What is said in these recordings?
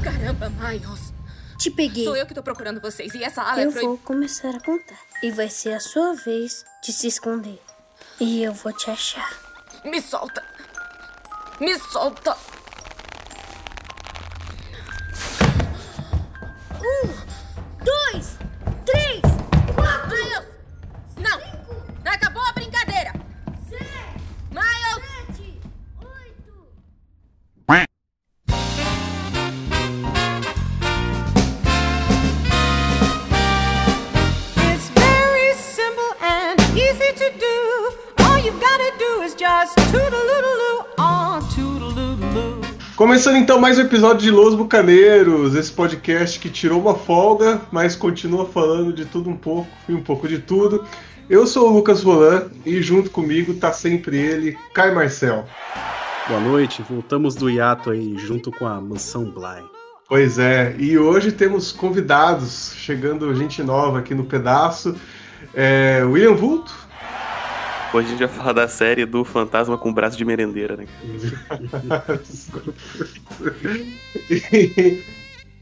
Caramba, Miles. Te peguei. Sou eu que tô procurando vocês e essa ala é proibida. Eu vou começar a contar. E vai ser a sua vez de se esconder. E eu vou te achar. Me solta. Me solta. Começando então mais um episódio de Los Bucaneros, esse podcast que tirou uma folga, mas continua falando de tudo um pouco e um pouco de tudo. Eu sou o Lucas Rolan e junto comigo tá sempre ele, Caio Marcel. Boa noite, voltamos do hiato aí junto com a Mansão Bly. Pois é, e hoje temos convidados, chegando gente nova aqui no pedaço, William Vulto. Hoje a gente vai falar da série do Fantasma com Braço de Merendeira, né?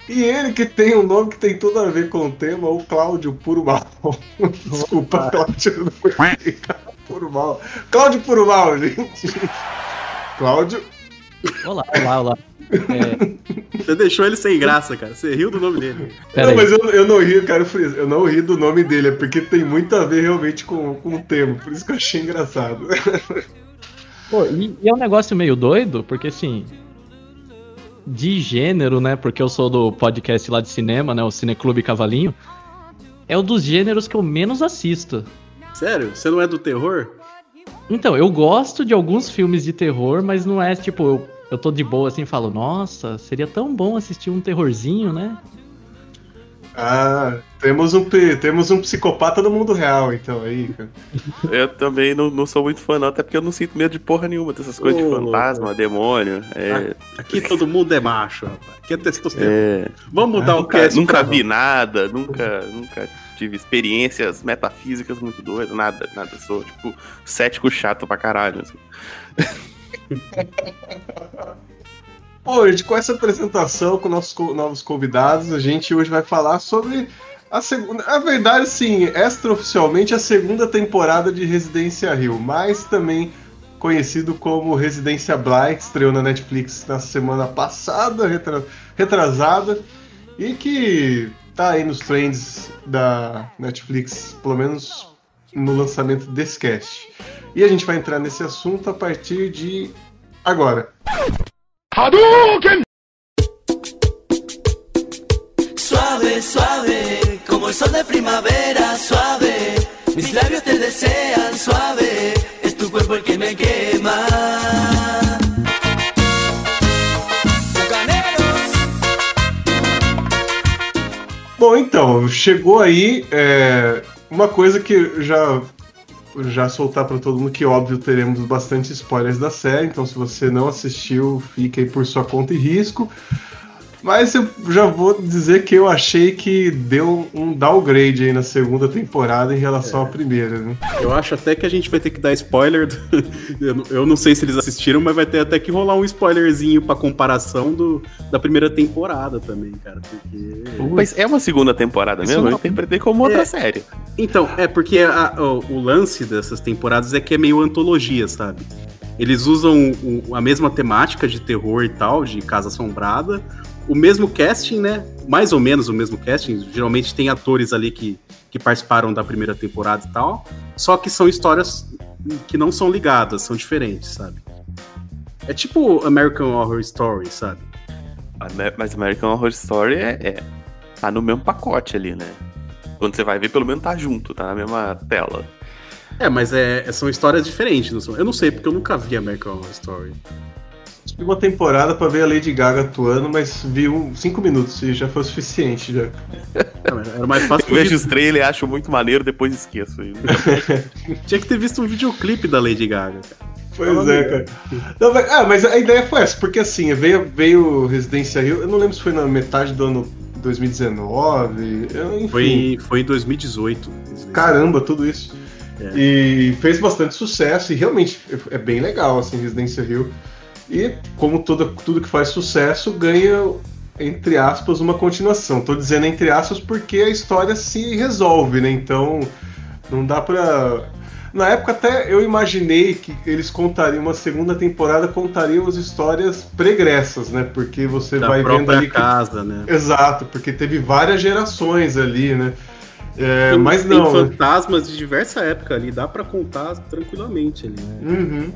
e ele que tem um nome que tem tudo a ver com o tema, o Cláudio Puro Mal. Desculpa, Cláudio. Puro Mal. Cláudio Puro Mal, gente. Cláudio. Olá. Você deixou ele sem graça, cara. Você riu do nome dele. Não, mas eu não ri, cara. Eu não ri do nome dele, é porque tem muito a ver realmente com o tema. Por isso que eu achei engraçado. Pô, e é um negócio meio doido, porque assim, de gênero, né? Porque eu sou do podcast lá de cinema, né? O Cineclube Cavalinho. É um dos gêneros que eu menos assisto. Sério? Você não é do terror? Então, eu gosto de alguns filmes de terror, mas não é tipo... Eu tô de boa assim e falo, nossa, seria tão bom assistir um terrorzinho, né? Ah, temos um psicopata do mundo real, então, aí, cara. Eu também não sou muito fã, não, até porque eu não sinto medo de porra nenhuma dessas coisas de fantasma, demônio. É... Aqui todo mundo é macho, rapaz. Aqui é testosterona. É... Vamos mudar o cast. Nunca vi nada, nunca tive experiências metafísicas muito doidas, nada. Sou, tipo, cético chato pra caralho, assim. Bom, gente, com essa apresentação, com nossos novos convidados, a gente hoje vai falar sobre a segunda... Na verdade, sim, extraoficialmente a segunda temporada de Residência Hill, mas também conhecido como Residência Black, estreou na Netflix na semana passada, retrasada, e que tá aí nos trends da Netflix, pelo menos no lançamento desse cast. E a gente vai entrar nesse assunto a partir de agora. Hadouken! Suave, suave, como el sol de primavera, suave. Mis labios te desean, suave. Es tu cuerpo el que me quema. Bom, então, chegou aí uma coisa que já soltar para todo mundo que, óbvio, teremos bastante spoilers da série, então se você não assistiu, fica aí por sua conta e risco. Mas eu já vou dizer que eu achei que deu um downgrade aí na segunda temporada em relação à primeira, né? Eu acho até que a gente vai ter que dar spoiler. Eu não sei se eles assistiram, mas vai ter até que rolar um spoilerzinho pra comparação da primeira temporada também, cara. Porque... Mas é uma segunda temporada mesmo? Eu interpretei como outra série. Então, porque o lance dessas temporadas é que é meio antologia, sabe? Eles usam a mesma temática de terror e tal, de Casa Assombrada, o mesmo casting, né? Mais ou menos o mesmo casting. Geralmente tem atores ali que participaram da primeira temporada e tal. Só que são histórias que não são ligadas, são diferentes, sabe? É tipo American Horror Story, sabe? Mas American Horror Story tá no mesmo pacote ali, né? Quando você vai ver, pelo menos tá junto, tá na mesma tela. Mas são histórias diferentes. Não são? Eu não sei, porque eu nunca vi American Horror Story. Vi uma temporada pra ver a Lady Gaga atuando, mas vi 5 minutos e já foi o suficiente. Já. Era mais fácil. Eu vejo os trailers, acho muito maneiro, depois esqueço. Tinha que ter visto um videoclipe da Lady Gaga, cara. Pois não é, cara. Não, mas a ideia foi essa, porque assim, veio Residência Hill, eu não lembro se foi na metade do ano 2019, enfim. Foi em 2018. Caramba, tudo isso. E fez bastante sucesso, e realmente é bem legal, assim, Residência Hill. E, como tudo que faz sucesso, ganha entre aspas, uma continuação. Tô dizendo entre aspas porque a história se resolve, né? Então, não dá pra... Na época até eu imaginei que eles contariam uma segunda temporada, contariam as histórias pregressas, né? Porque você vai vendo ali... Da própria casa, né? Exato, porque teve várias gerações ali, né? É, tem, mas não, tem fantasmas de diversa época ali, dá pra contar tranquilamente ali, né? Uhum.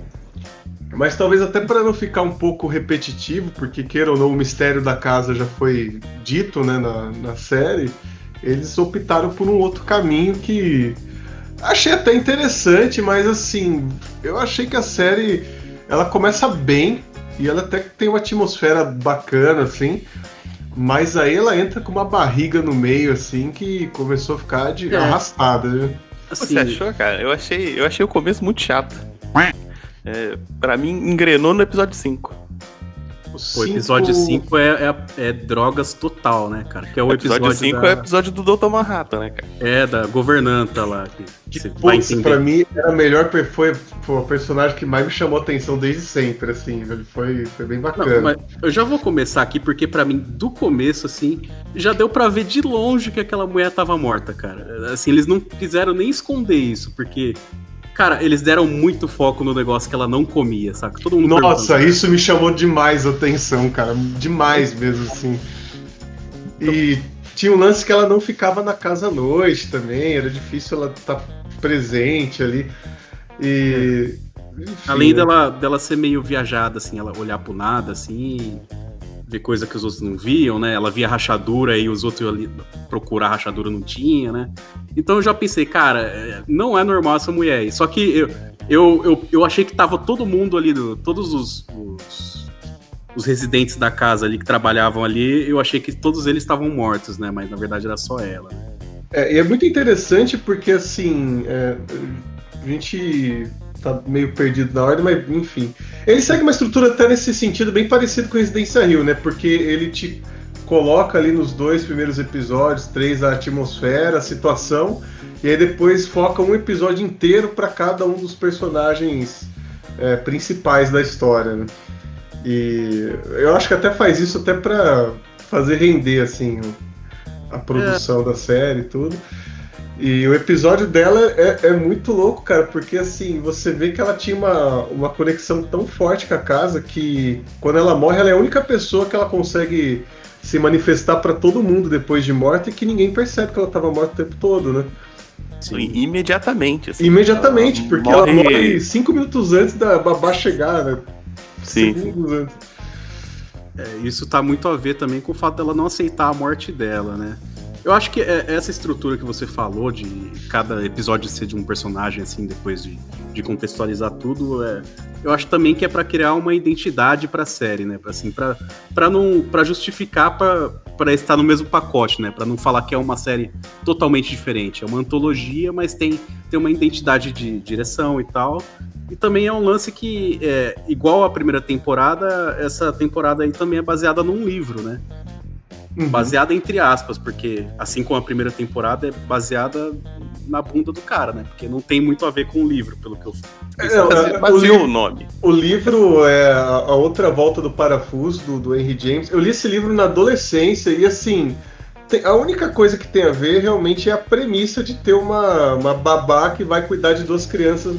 Mas talvez até para não ficar um pouco repetitivo, porque queira ou não, o mistério da casa já foi dito, né, na série, eles optaram por um outro caminho que achei até interessante, mas assim, eu achei que a série, ela começa bem e ela até tem uma atmosfera bacana, assim, mas aí ela entra com uma barriga no meio, assim, que começou a ficar arrastada, né? Assim, você achou, cara? Eu achei o começo muito chato. É, pra mim, engrenou no episódio 5. O episódio 5 é drogas total, né, cara? Que é o episódio 5 é o episódio do Dr. Manhattan, né, cara? É, da governanta lá. Que você vai, pra mim, era melhor, foi o personagem que mais me chamou a atenção desde sempre, assim, foi bem bacana. Não, mas eu já vou começar aqui, porque pra mim, do começo, assim, já deu pra ver de longe que aquela mulher tava morta, cara. Assim, eles não quiseram nem esconder isso, porque... Cara, eles deram muito foco no negócio que ela não comia, saca? Todo mundo. Nossa, isso me chamou demais a atenção, cara. Demais mesmo, assim. E tinha um lance que ela não ficava na casa à noite também. Era difícil ela estar presente ali. E... Enfim, além dela ser meio viajada, assim. Ela olhar pro nada, assim... Ver coisa que os outros não viam, né? Ela via rachadura e os outros iam ali procurar rachadura, não tinha, né? Então eu já pensei, cara, não é normal essa mulher. Só que eu achei que tava todo mundo ali, todos os residentes da casa ali que trabalhavam ali, eu achei que todos eles estavam mortos, né? Mas na verdade era só ela. É, e é muito interessante porque, assim, a gente... tá meio perdido na ordem, mas enfim. Ele segue uma estrutura até nesse sentido bem parecido com Residência Hill, né? Porque ele te coloca ali nos 2 primeiros episódios, 3, a atmosfera, a situação, e aí depois foca um episódio inteiro para cada um dos personagens principais da história, né? E eu acho que até faz isso até para fazer render, assim, a produção da série e tudo. E o episódio dela é muito louco, cara, porque assim, você vê que ela tinha uma conexão tão forte com a casa que quando ela morre, ela é a única pessoa que ela consegue se manifestar pra todo mundo depois de morta e que ninguém percebe que ela tava morta o tempo todo, né? Sim, imediatamente. Assim, imediatamente, porque ela morre 5 minutos antes da babá chegar, né? Sim. Segundos antes. É, isso tá muito a ver também com o fato dela não aceitar a morte dela, né? Eu acho que essa estrutura que você falou de cada episódio ser de um personagem, assim, depois de contextualizar tudo, eu acho também que é para criar uma identidade para a série, né? Assim, para justificar para estar no mesmo pacote, né? Para não falar que é uma série totalmente diferente. É uma antologia, mas tem uma identidade de direção e tal. E também é um lance que, igual à primeira temporada, essa temporada aí também é baseada num livro, né? Uhum. Baseada entre aspas, porque assim como a primeira temporada é baseada na bunda do cara, né? Porque não tem muito a ver com o livro, pelo que eu baseou o nome. O livro é A Outra Volta do Parafuso, do Henry James. Eu li esse livro na adolescência e assim, a única coisa que tem a ver realmente é a premissa de ter uma babá que vai cuidar de 2 crianças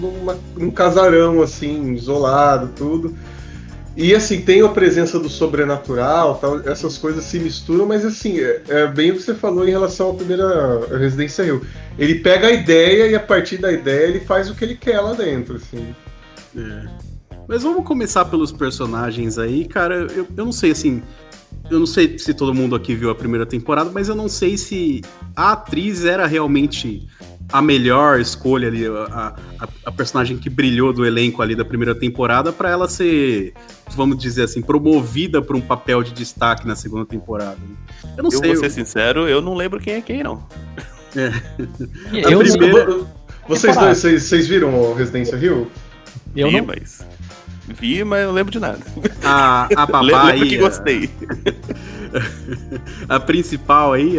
num casarão, assim, isolado, tudo. E assim, tem a presença do sobrenatural, tal, essas coisas se misturam, mas assim, é bem o que você falou em relação à primeira Residência Hill. Ele pega a ideia e a partir da ideia ele faz o que ele quer lá dentro, assim. É. Mas vamos começar pelos personagens aí, cara, eu não sei, assim, eu não sei se todo mundo aqui viu a primeira temporada, mas eu não sei se a atriz era realmente... a melhor escolha ali, a personagem que brilhou do elenco ali da primeira temporada, para ela ser, vamos dizer assim, promovida para um papel de destaque na segunda temporada. Eu não sei. Eu vou ser sincero, eu não lembro quem é quem, não. É. Eu primeira... não... Vocês dois, vocês viram o Residência Hill? Eu vi, não. Mas não lembro de nada. A babá aí... que gostei. A principal aí,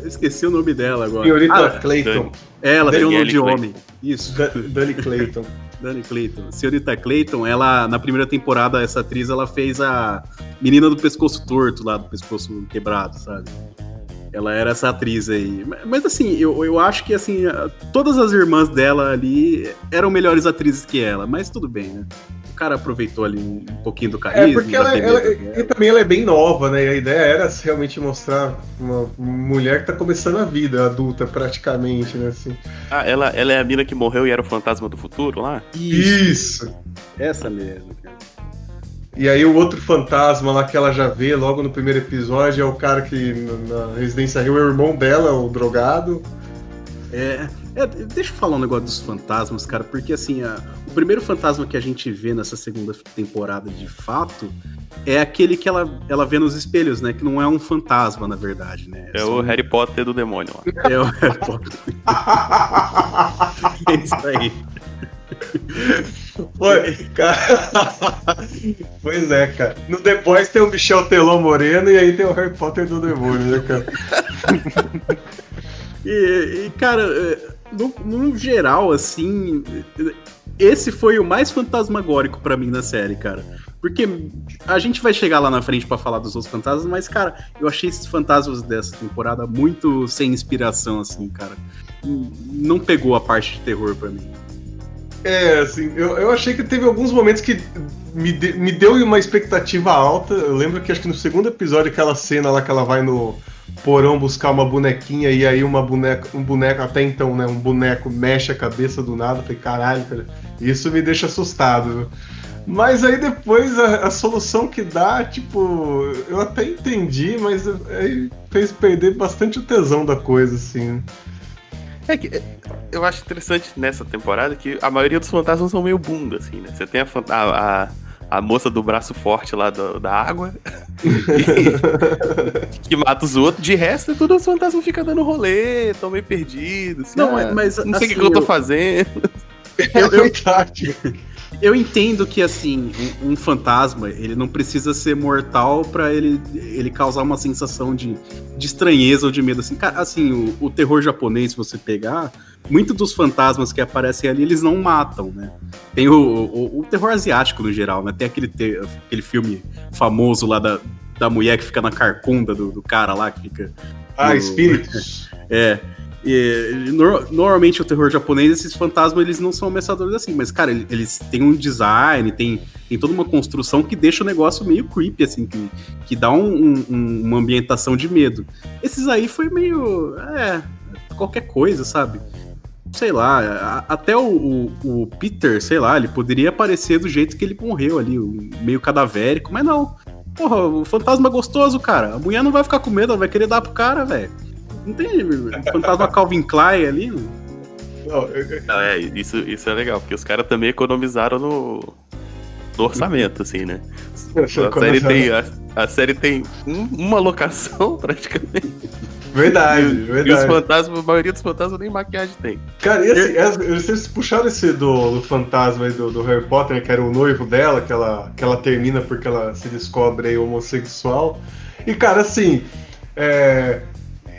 eu esqueci o nome dela agora. Senhorita Clayton. Ela tem um nome de homem. Isso. Dani Clayton. Dani Clayton. Senhorita Clayton, ela, na primeira temporada, essa atriz, ela fez a menina do pescoço torto lá, do pescoço quebrado, sabe? Ela era essa atriz aí. Mas assim, eu acho que assim, todas as irmãs dela ali eram melhores atrizes que ela, mas tudo bem, né? O cara aproveitou ali um pouquinho do carisma. É, porque ela também ela é bem nova, né? A ideia era realmente mostrar uma mulher que tá começando a vida adulta, praticamente, né? Assim. Ah, ela é a mina que morreu e era o fantasma do futuro lá? Isso! Essa mesmo, cara. E aí o outro fantasma lá que ela já vê logo no primeiro episódio é o cara que na Residência Hill é o irmão dela, o drogado. Deixa eu falar um negócio dos fantasmas, cara, porque assim, o primeiro fantasma que a gente vê nessa segunda temporada de fato é aquele que ela vê nos espelhos, né, que não é um fantasma na verdade, né. É o Harry Potter do demônio lá. É o Harry Potter. É isso aí. Oi, cara. Pois é, cara. No The Boys tem o Michel Teló moreno e aí tem o Harry Potter do demônio, né, cara? E cara, no geral, assim, esse foi o mais fantasmagórico pra mim na série, cara. Porque a gente vai chegar lá na frente pra falar dos outros fantasmas, mas, cara, eu achei esses fantasmas dessa temporada muito sem inspiração, assim, cara. Não pegou a parte de terror pra mim. É, assim, eu achei que teve alguns momentos que me deu uma expectativa alta. Eu lembro que acho que no segundo episódio, aquela cena lá que ela vai no porão buscar uma bonequinha e aí um boneco, até então, né, um boneco mexe a cabeça do nada. Eu falei, caralho, cara, isso me deixa assustado, né? Mas aí depois a solução que dá, tipo, eu até entendi, mas aí fez perder bastante o tesão da coisa, assim. É que eu acho interessante nessa temporada que a maioria dos fantasmas são meio bunda, assim, né? Você tem a moça do braço forte lá da água que mata os outros. De resto, todos os fantasmas ficam dando rolê, estão meio perdidos. Assim, não, mas, não sei o assim, que eu tô fazendo. Eu entendo que, assim, um fantasma, ele não precisa ser mortal pra ele causar uma sensação de estranheza ou de medo. Assim, cara, assim o terror japonês, se você pegar, muitos dos fantasmas que aparecem ali, eles não matam, né? Tem o terror asiático, no geral, né? Tem aquele filme famoso lá da mulher que fica na carcunda do cara lá, que fica... espíritos. É... E, normalmente o terror japonês, esses fantasmas, eles não são ameaçadores assim, mas, cara, eles têm um design, tem toda uma construção que deixa o negócio meio creepy, assim, que dá uma ambientação de medo. Esses aí foi meio... qualquer coisa, sabe? Sei lá, até o Peter, sei lá, ele poderia aparecer do jeito que ele morreu ali, meio cadavérico, mas não. Porra, o fantasma é gostoso, cara. A mulher não vai ficar com medo, ela vai querer dar pro cara, velho. Não tem fantasma Calvin Klein ali? Não, isso é legal, porque os caras também economizaram no orçamento, assim, né? A série tem uma locação, praticamente. Verdade. E os fantasmas, a maioria dos fantasmas nem maquiagem tem. Cara, e assim, vocês puxaram esse do fantasma aí do Harry Potter, que era o noivo dela, que ela termina porque ela se descobre aí homossexual. E, cara, assim...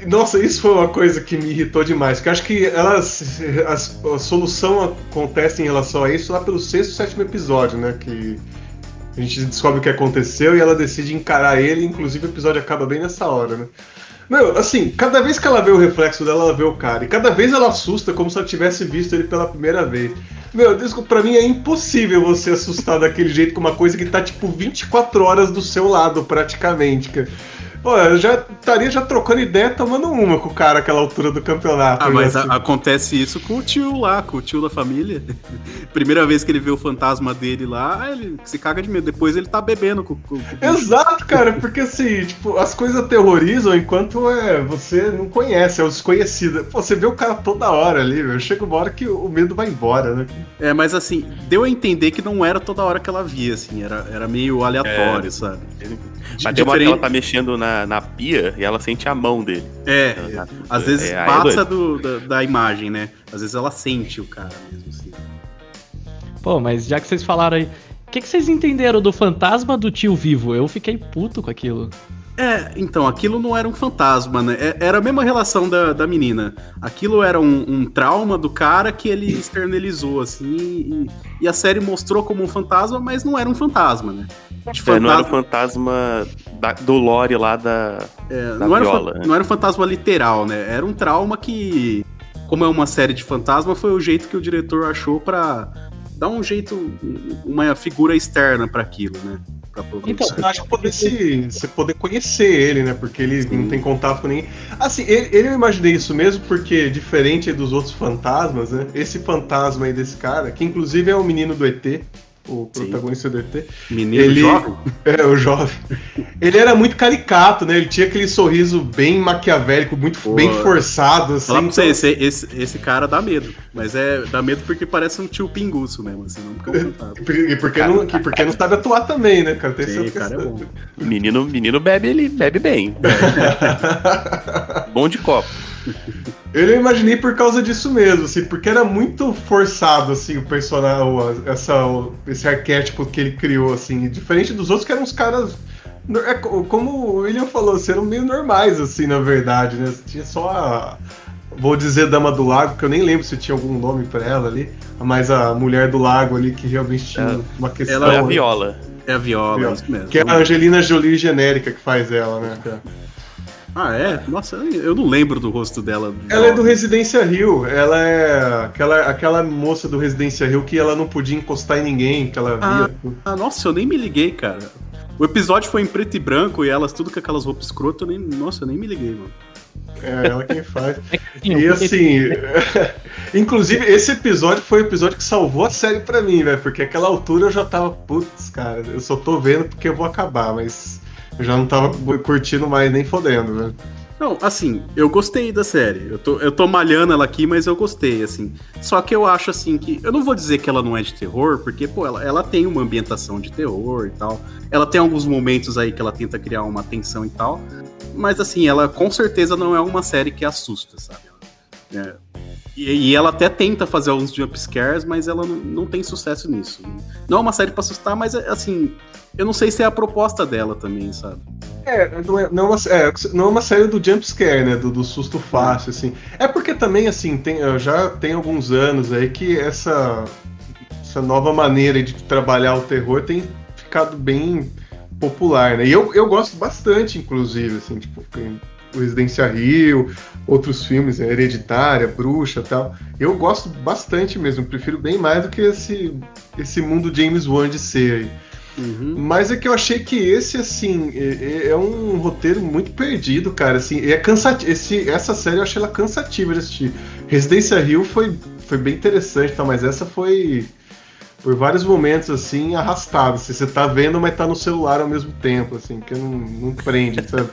Nossa, isso foi uma coisa que me irritou demais, porque eu acho que a solução acontece em relação a isso lá pelo 6º, 7º episódio, né, que a gente descobre o que aconteceu e ela decide encarar ele, inclusive o episódio acaba bem nessa hora, né. Não, assim, cada vez que ela vê o reflexo dela, ela vê o cara, e cada vez ela assusta como se ela tivesse visto ele pela primeira vez. Meu Deus, pra mim é impossível você assustar daquele jeito com uma coisa que tá tipo 24 horas do seu lado, praticamente, cara. Pô, eu já estaria trocando ideia, tomando uma com o cara naquela altura do campeonato. Ah, mas assim. Acontece isso com o tio lá, com o tio da família. Primeira vez que ele vê o fantasma dele lá, ele se caga de medo. Depois ele tá bebendo com Exato, cara, porque assim, tipo, as coisas aterrorizam enquanto você não conhece, é o desconhecido. Pô, você vê o cara toda hora ali, meu. Chega uma hora que o medo vai embora, né? É, mas assim, deu a entender que não era toda hora que ela via, assim, era meio aleatório, sabe? Mas tem uma que ela tá mexendo na pia e ela sente a mão dele. Às vezes passa da imagem, né? Às vezes ela sente o cara mesmo, assim. Pô, mas já que vocês falaram aí, o que vocês entenderam do fantasma do tio vivo? Eu fiquei puto com aquilo. É, então, aquilo não era um fantasma, né? Era a mesma relação da menina. Aquilo era um trauma do cara que ele externalizou, assim, e a série mostrou como um fantasma, mas não era um fantasma, né? Não era o fantasma do lore lá da Viola. Não era um fantasma literal, né? Era um trauma que, como é uma série de fantasma, foi o jeito que o diretor achou pra dar um jeito, uma figura externa pra aquilo, né? Então, eu acho que poder você poder conhecer ele, né? Porque ele não tem contato com ninguém. Assim, eu imaginei isso mesmo, porque diferente dos outros fantasmas, né? Esse fantasma aí desse cara, que inclusive é o menino do ET, o protagonista do ET. Menino jovem? É, o jovem. Ele era muito caricato, né? Ele tinha aquele sorriso bem maquiavélico, muito bem forçado, assim. Fala pra você, esse cara dá medo. Mas dá medo porque parece um tio pinguço mesmo, assim, não porque é um fantasma. E porque não sabe atuar também, né, cara? Tem essa cara questão. É bom. Menino bebe, ele bebe bem. Bom de copo. Eu imaginei por causa disso mesmo, assim, porque era muito forçado, assim, o personagem, esse arquétipo que ele criou, assim, diferente dos outros que eram uns caras, como o William falou, assim, eram meio normais, assim, na verdade, né, tinha só vou dizer Dama do Lago, que eu nem lembro se tinha algum nome pra ela ali, mas a Mulher do Lago ali, que realmente tinha uma questão... Ela é a Viola. É a Viola, isso mesmo. Que é a Angelina Jolie genérica que faz ela, né, cara. Ah, é? Nossa, eu não lembro do rosto dela. Ela é do Residência Hill. Ela é aquela moça do Residência Hill que ela não podia encostar em ninguém, que ela via. Ah, nossa, eu nem me liguei, cara. O episódio foi em preto e branco e elas tudo com aquelas roupas escrotas. Nossa, eu nem me liguei, mano. É, ela quem faz. E assim, inclusive, esse episódio foi o episódio que salvou a série pra mim, velho. Porque àquela altura eu já tava, putz, cara, eu só tô vendo porque eu vou acabar, mas... Eu já não tava curtindo mais nem fodendo, velho. Não, assim, eu gostei da série. Eu tô malhando ela aqui, mas eu gostei, assim. Só que eu acho, assim, que... Eu não vou dizer que ela não é de terror, porque, pô, ela tem uma ambientação de terror e tal. Ela tem alguns momentos aí que ela tenta criar uma tensão e tal. Mas, assim, ela com certeza não é uma série que assusta, sabe? É... E ela até tenta fazer alguns jumpscares, mas ela não tem sucesso nisso. Não é uma série pra assustar, mas, assim... Eu não sei se é a proposta dela também, sabe? Não é uma série do jumpscare, né? Do susto fácil, assim. É porque também, assim, já tem alguns anos aí que essa nova maneira de trabalhar o terror tem ficado bem popular, né? E eu gosto bastante, inclusive, assim, tipo... Residência Hill, outros filmes, Hereditária, Bruxa e tal. Eu gosto bastante mesmo, prefiro bem mais do que esse mundo James Wan de ser aí. Uhum. Mas é que eu achei que esse, assim, é um roteiro muito perdido, cara, assim, é cansativo. Essa série eu achei ela cansativa de assistir. Residência Hill foi bem interessante, tá? Mas essa foi, por vários momentos, assim, arrastada, assim, você tá vendo, mas tá no celular ao mesmo tempo, assim, que não prende, sabe?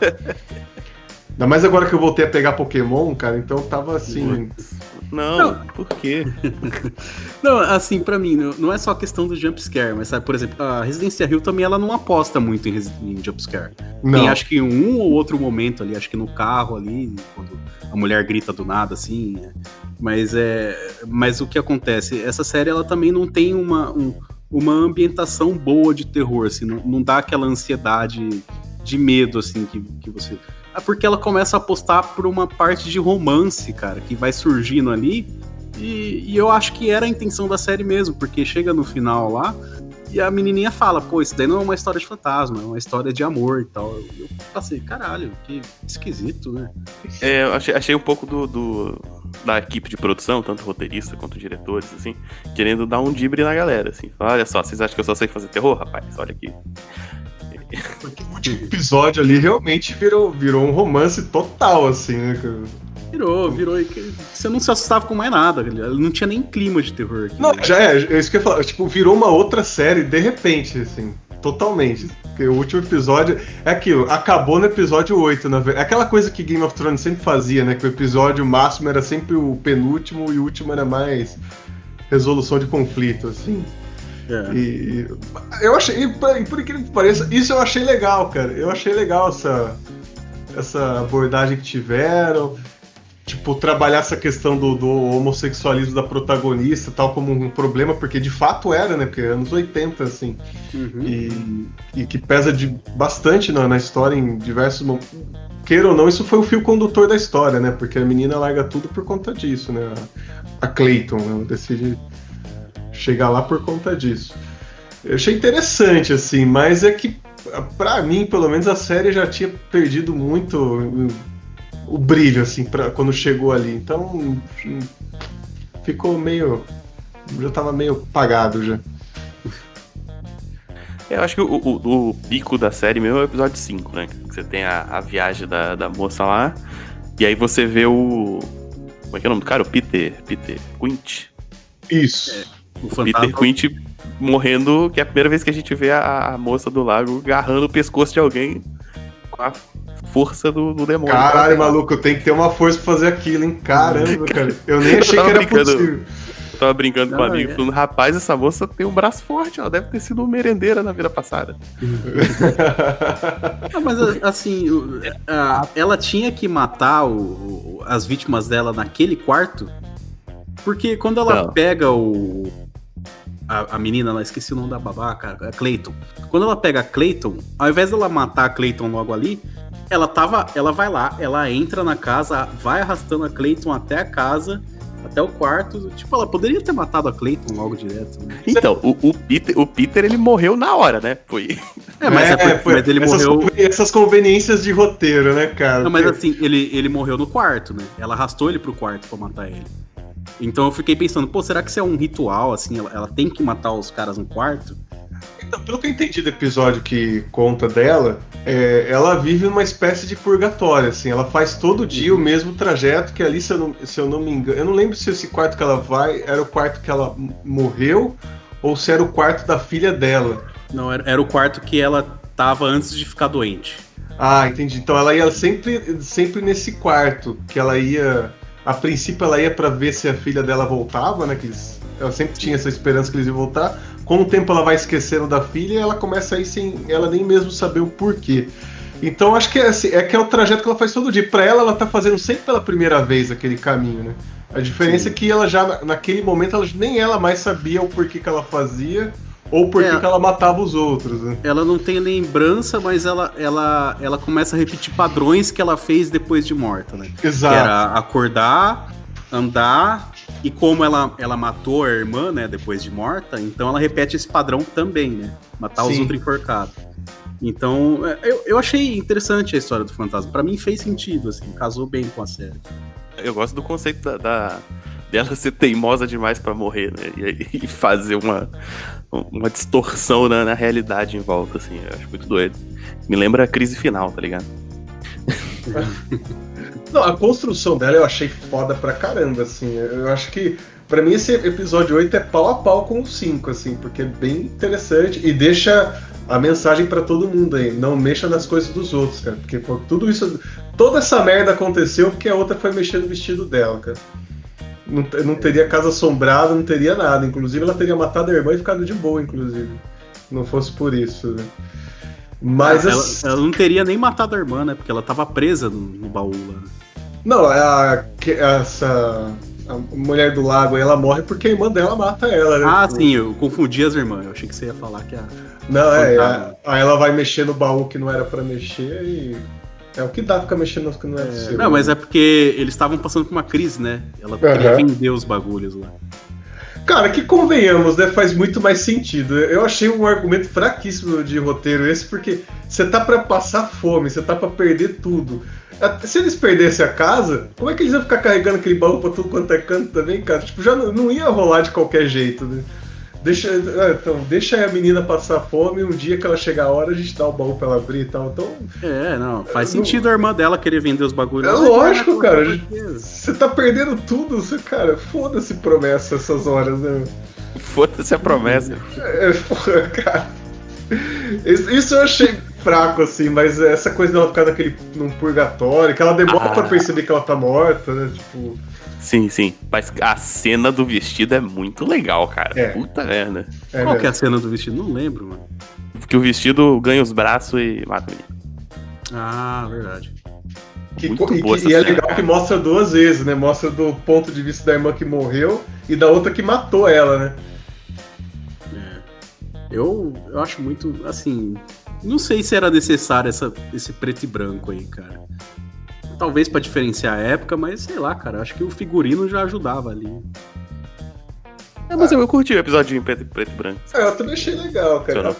Ainda mais agora que eu voltei a pegar Pokémon, cara, então eu tava assim... Não, por quê? Não, assim, pra mim, não é só a questão do jumpscare, mas sabe, por exemplo, a Residência Hill também, ela não aposta muito em jumpscare. Não. Tem, acho que um ou outro momento ali, acho que no carro ali, quando a mulher grita do nada, assim, né? Mas o que acontece, essa série, ela também não tem uma ambientação boa de terror, assim, não dá aquela ansiedade de medo, assim, que você... Porque ela começa a apostar por uma parte de romance, cara, que vai surgindo ali, e eu acho que era a intenção da série mesmo, porque chega no final lá, e a menininha fala, pô, isso daí não é uma história de fantasma, é uma história de amor e tal. Eu passei, caralho, que esquisito, né? Eu achei um pouco da equipe de produção, tanto roteirista quanto diretores, assim, querendo dar um dibre na galera, assim, falar, olha só, vocês acham que eu só sei fazer terror, rapaz? Olha aqui. Porque o último episódio ali realmente virou um romance total, assim, né, cara? Virou. Você não se assustava com mais nada, não tinha nem clima de terror aqui. Não, né? É isso que eu ia falar. Tipo, virou uma outra série de repente, assim, totalmente. Porque o último episódio é aquilo, acabou no episódio 8, na verdade. Aquela coisa que Game of Thrones sempre fazia, né? Que o episódio máximo era sempre o penúltimo e o último era mais resolução de conflito, assim. É. E eu achei, por incrível que pareça, isso eu achei legal, cara. Eu achei legal essa abordagem que tiveram. tipo, trabalhar essa questão do homossexualismo da protagonista, tal, como um problema, porque de fato era, né? Porque anos 80, assim. Uhum. E que pesa bastante na história, em diversos momentos. Queira ou não, isso foi o fio condutor da história, né? Porque a menina larga tudo por conta disso, né? A Clayton, ela decide chegar lá por conta disso. Eu achei interessante, assim, mas é que, pra mim, pelo menos, a série já tinha perdido muito o brilho, assim, quando chegou ali. Então, ficou meio... já tava meio apagado, já. Eu acho que o pico da série mesmo é o episódio 5, né? Você tem a viagem da moça lá, e aí você vê o... como é que é o nome do cara? O Peter Quint. Isso. O Peter Quint morrendo, que é a primeira vez que a gente vê a moça do lago agarrando o pescoço de alguém com a força do demônio. Caralho, maluco, tem que ter uma força pra fazer aquilo, hein? Caramba, cara. Eu nem achei que era possível. Eu tava brincando com um amigo, falando, rapaz, essa moça tem um braço forte, ela deve ter sido uma merendeira na vida passada. Não, mas assim, ela tinha que matar as vítimas dela naquele quarto, porque quando ela pega a menina, ela esqueci o nome da babá, cara, a Clayton. Quando ela pega a Clayton, ao invés dela matar a Clayton logo ali, ela vai lá, ela entra na casa, vai arrastando a Clayton até a casa, até o quarto, tipo, ela poderia ter matado a Clayton logo direto. Né? Então, o Peter, ele morreu na hora, né? Foi. Mas ele morreu... essas conveniências de roteiro, né, cara? Não, mas assim, ele morreu no quarto, né? Ela arrastou ele pro quarto pra matar ele. Então eu fiquei pensando, pô, será que isso é um ritual, assim, ela tem que matar os caras no quarto? Então, pelo que eu entendi do episódio que conta dela, ela vive uma espécie de purgatório, assim, ela faz todo dia o mesmo trajeto, que ali, se eu não me engano, eu não lembro se esse quarto que ela vai era o quarto que ela morreu, ou se era o quarto da filha dela. Não, era o quarto que ela tava antes de ficar doente. Ah, entendi, então ela ia sempre nesse quarto, que ela ia... A princípio ela ia pra ver se a filha dela voltava, né? Ela sempre tinha essa esperança que eles iam voltar. Com o tempo ela vai esquecendo da filha e ela começa a ir sem ela nem mesmo saber o porquê. Então acho que é o trajeto que ela faz todo dia. Pra ela tá fazendo sempre pela primeira vez aquele caminho, né? A diferença é que ela já, naquele momento, nem ela mais sabia o porquê que ela fazia ou porquê que ela matava os outros, né? Ela não tem lembrança, mas ela começa a repetir padrões que ela fez depois de morta, né? Exato. Que era acordar, andar, e como ela matou a irmã, né, depois de morta, então ela repete esse padrão também, né? Matar os outros enforcados. Então, eu achei interessante a história do fantasma. Pra mim fez sentido, assim, casou bem com a série. Eu gosto do conceito dela ser teimosa demais pra morrer, né? E fazer uma distorção na realidade em volta, assim. Eu acho muito doido. Me lembra a crise final, tá ligado? Não, a construção dela eu achei foda pra caramba, assim. Eu acho que, pra mim, esse episódio 8 é pau a pau com o 5, assim, porque é bem interessante e deixa a mensagem pra todo mundo aí. Não mexa nas coisas dos outros, cara. Porque pô, tudo isso... Toda essa merda aconteceu porque a outra foi mexer no vestido dela, cara. Não teria casa assombrada, não teria nada. Inclusive, ela teria matado a irmã e ficado de boa, inclusive. Não fosse por isso, né? Mas ela não teria nem matado a irmã, né? Porque ela tava presa no baú lá. Não, a mulher do lago, ela morre porque a irmã dela mata ela, né? Ah, sim, eu confundi as irmãs. Eu achei que você ia falar que a... Não, aí ela vai mexer no baú que não era pra mexer e... É o que dá ficar mexendo nas coisas que não é possível. Não, mas é porque eles estavam passando por uma crise, né? Ela queria vender os bagulhos lá. Cara, que convenhamos, né? Faz muito mais sentido. Eu achei um argumento fraquíssimo de roteiro esse, porque você tá pra passar fome, você tá pra perder tudo. Se eles perdessem a casa, como é que eles iam ficar carregando aquele baú pra tudo quanto é canto também, cara? Tipo, já não ia rolar de qualquer jeito, né? Deixa a menina passar fome, um dia que ela chegar a hora, a gente dá o baú pra ela abrir e tal. Então, sentido a irmã dela querer vender os bagulhos. É lógico, cara. Você tá perdendo tudo, cara. Foda-se promessa essas horas, né? Foda-se a promessa. Cara. Isso eu achei fraco, assim, mas essa coisa dela ficar num purgatório, que ela demora pra perceber que ela tá morta, né? Tipo... Sim, mas a cena do vestido é muito legal, cara. É. Puta merda. Qual que é a cena do vestido? Não lembro, mano. Porque o vestido ganha os braços e mata o menino. Ah, verdade. E é legal que mostra duas vezes, né? Mostra do ponto de vista da irmã que morreu e da outra que matou ela, né? Eu acho muito, assim... Não sei se era necessário esse preto e branco aí, cara. Talvez pra diferenciar a época, mas sei lá, cara. Acho que o figurino já ajudava ali. É, mas eu curti o episódio em preto e branco. É, eu também achei legal, cara.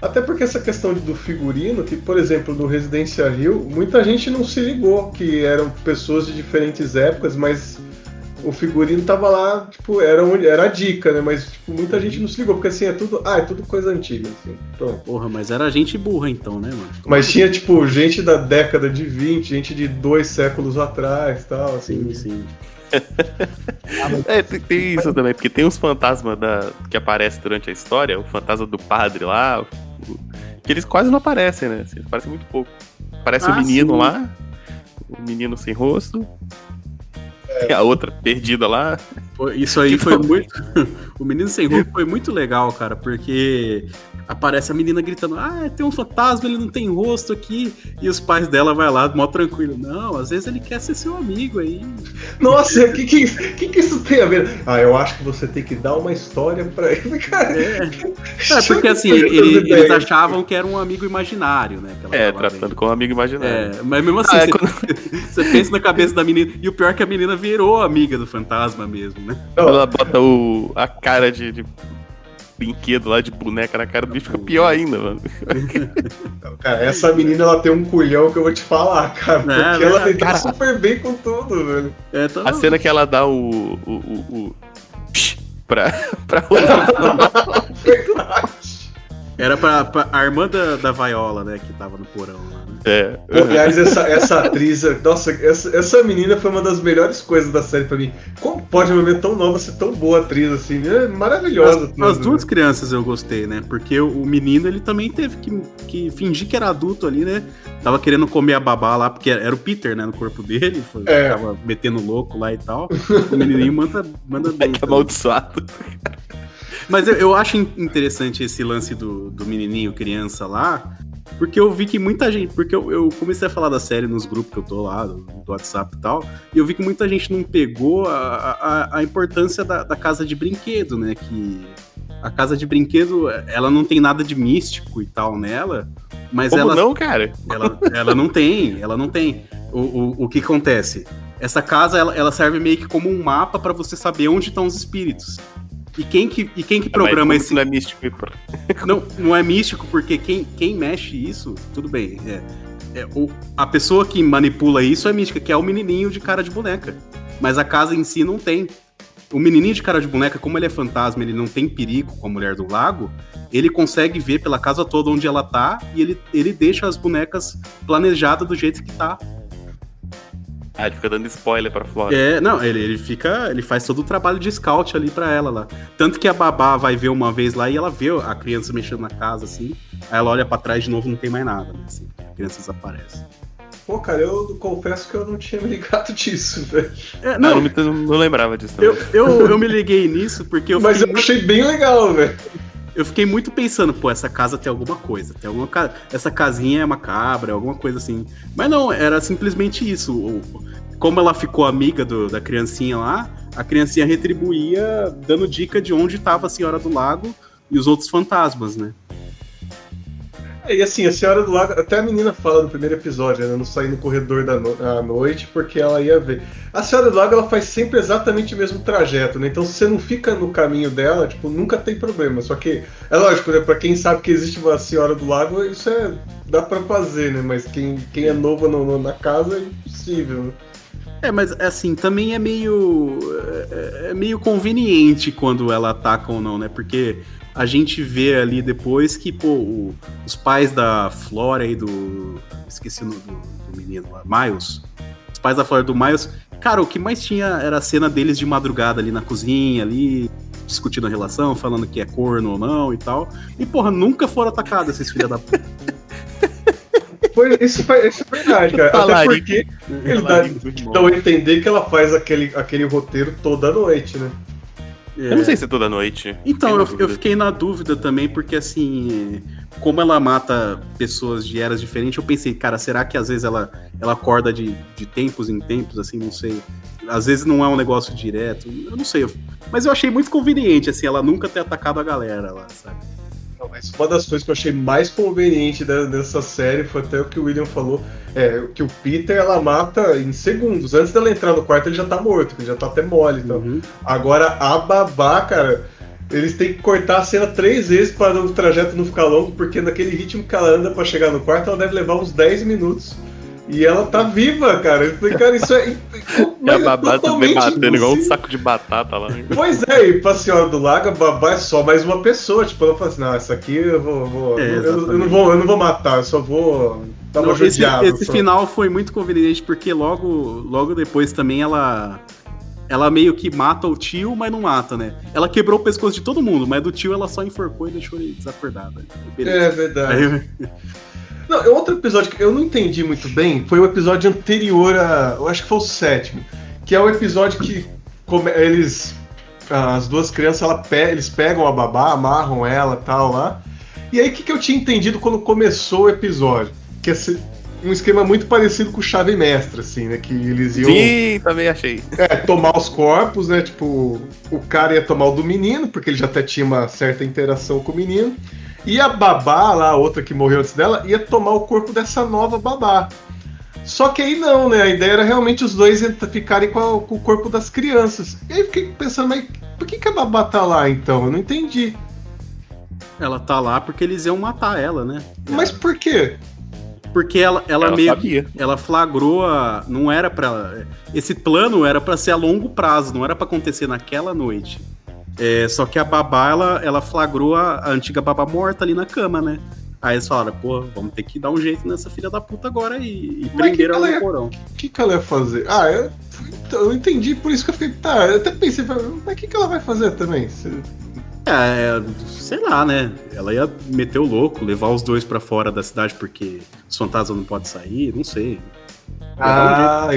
Até porque essa questão do figurino, que, por exemplo, no Residência Hill, muita gente não se ligou, que eram pessoas de diferentes épocas, mas o figurino tava lá, tipo, era a dica, né? Mas, tipo, muita gente não se ligou, porque, assim, é tudo coisa antiga, assim. Então, porra, mas era gente burra, então, né, mano? Mas tinha, tipo, gente da década de 20, gente de 2 séculos atrás, tal, assim. Sim. É, tem isso também, porque tem os fantasmas que aparecem durante a história, o fantasma do padre lá, que eles quase não aparecem, né? Eles aparecem muito pouco. Aparece o menino, sim, lá, o menino sem rosto, e a outra perdida lá. Isso aí foi muito... O menino sem rosto foi muito legal, cara, porque aparece a menina gritando, tem um fantasma, ele não tem rosto aqui, e os pais dela vai lá, mó tranquilo, não, às vezes ele quer ser seu amigo aí. Nossa, o que isso tem a ver? Eu acho que você tem que dar uma história pra ele, cara. Porque assim, eles achavam que era um amigo imaginário, né? Tratando com um amigo imaginário. Mas mesmo assim, você pensa na cabeça da menina, e o pior é que a menina virou amiga do fantasma mesmo, né? Ela bota a cara de brinquedo lá, de boneca na cara do bicho, fica pior ainda, mano. Cara, essa menina, ela tem um culhão que eu vou te falar, cara, porque ela tá super bem com tudo, velho. A cena que ela dá o pra outra. Era pra a irmã da Viola, né, que tava no porão lá, né? Aliás, essa atriz, nossa, essa menina foi uma das melhores coisas da série pra mim. Como pode uma menina tão nova ser tão boa atriz, assim, né? Maravilhosa. As duas crianças eu gostei, né, porque o menino, ele também teve que fingir que era adulto ali, né, tava querendo comer a babá lá, porque era o Peter, né, no corpo dele, tava metendo louco lá e tal, o menininho manda bem. Tá amaldiçoado. Mas eu acho interessante esse lance do menininho criança lá, porque eu vi que muita gente... Porque eu comecei a falar da série nos grupos que eu tô lá, do WhatsApp e tal, e eu vi que muita gente não pegou a importância da casa de brinquedo, né? Que a casa de brinquedo, ela não tem nada de místico e tal nela, mas como ela... não, cara? Ela não tem. O que acontece? Essa casa, ela serve meio que como um mapa pra você saber onde estão os espíritos. E quem que programa esse... Não é místico. Não é místico, porque quem mexe isso, tudo bem. A pessoa que manipula isso é mística, que é o menininho de cara de boneca. Mas a casa em si não tem. O menininho de cara de boneca, como ele é fantasma, ele não tem perigo com a mulher do lago, ele consegue ver pela casa toda onde ela tá, e ele deixa as bonecas planejadas do jeito que tá. Ele fica dando spoiler pra Flora. Ele faz todo o trabalho de scout ali pra ela lá. Tanto que a babá vai ver uma vez lá e ela vê a criança mexendo na casa, assim. Aí ela olha pra trás de novo e não tem mais nada, né, assim. A criança desaparece. Pô, cara, eu confesso que eu não tinha me ligado disso, velho. Eu não lembrava disso também. Eu me liguei nisso porque eu... Mas eu achei bem legal, velho. Eu fiquei muito pensando, pô, essa casa tem alguma coisa, essa casinha é macabra, alguma coisa assim. Mas não, era simplesmente isso. Como ela ficou amiga da criancinha lá, a criancinha retribuía dando dica de onde estava a Senhora do Lago e os outros fantasmas, né? E assim, a Senhora do Lago, até a menina fala no primeiro episódio, ela não sair no corredor à noite porque ela ia ver. A Senhora do Lago, ela faz sempre exatamente o mesmo trajeto, né? Então se você não fica no caminho dela, tipo, nunca tem problema. Só que, é lógico, né? Pra quem sabe que existe uma Senhora do Lago, isso dá pra fazer, né? Mas quem é novo na casa é impossível, né? Mas assim, também é meio conveniente quando ela ataca ou não, né? Porque a gente vê ali depois que, pô, os pais da Flora e do... Esqueci o nome do menino lá, Miles. Os pais da Flora e do Miles, cara, o que mais tinha era a cena deles de madrugada ali na cozinha, ali, discutindo a relação, falando que é corno ou não e tal. E, porra, nunca foram atacados esses filha da puta. Isso é verdade, cara. Até porque eles dão a entender que ela faz aquele roteiro toda noite, né? Eu não sei se é toda noite. Então, eu fiquei na dúvida também, porque assim... como ela mata pessoas de eras diferentes, eu pensei, cara, será que às vezes ela acorda de tempos em tempos, assim, não sei. Às vezes não é um negócio direto, eu não sei. Mas eu achei muito conveniente, assim, ela nunca ter atacado a galera lá, sabe? Não, mas uma das coisas que eu achei mais conveniente dessa série foi até o que o William falou, que o Peter, ela mata em segundos. Antes dela entrar no quarto, ele já tá morto, ele já tá até mole, então. Uhum. Agora, a babá, cara... Eles têm que cortar a cena 3 vezes para o trajeto não ficar longo, porque naquele ritmo que ela anda para chegar no quarto, ela deve levar uns 10 minutos. E ela tá viva, cara. Cara, isso é... E a babá também batendo igual um saco de batata lá. Pois é, e pra Senhora do Lago, a babá é só mais uma pessoa. Tipo, ela fala assim, não, essa aqui eu não vou matar, eu só vou... Dar uma judiada. Esse final foi muito conveniente, porque logo depois também ela meio que mata o tio, mas não mata, né? Ela quebrou o pescoço de todo mundo, mas do tio ela só enforcou e deixou ele desacordado. É verdade. Não, outro episódio que eu não entendi muito bem foi o episódio anterior a... Eu acho que foi o 7º. Que é o episódio que eles... As duas crianças, eles pegam a babá, amarram ela e tal lá. E aí, o que eu tinha entendido quando começou o episódio? Que é... Um esquema muito parecido com o Chave Mestra, assim, né? Que eles iam... Sim, também achei. Tomar os corpos, né? Tipo, o cara ia tomar o do menino, porque ele já até tinha uma certa interação com o menino. E a babá, lá, a outra que morreu antes dela, ia tomar o corpo dessa nova babá. Só que aí não, né? A ideia era realmente os dois ficarem com o corpo das crianças. E aí eu fiquei pensando, mas por que a babá tá lá, então? Eu não entendi. Ela tá lá porque eles iam matar ela, né? Mas por quê? Porque ela meio sabia. Ela flagrou a... Não era pra... Esse plano era pra ser a longo prazo, não era pra acontecer naquela noite. Só que a babá, ela flagrou a antiga babá morta ali na cama, né? Aí eles falaram, pô, vamos ter que dar um jeito nessa filha da puta agora e prenderam ela no porão. O que ela ia fazer? Eu entendi, por isso que eu fiquei... Tá, eu até pensei, mas o que ela vai fazer também? Sei lá, né? Ela ia meter o louco, levar os dois pra fora da cidade porque os fantasmas não podem sair, não sei.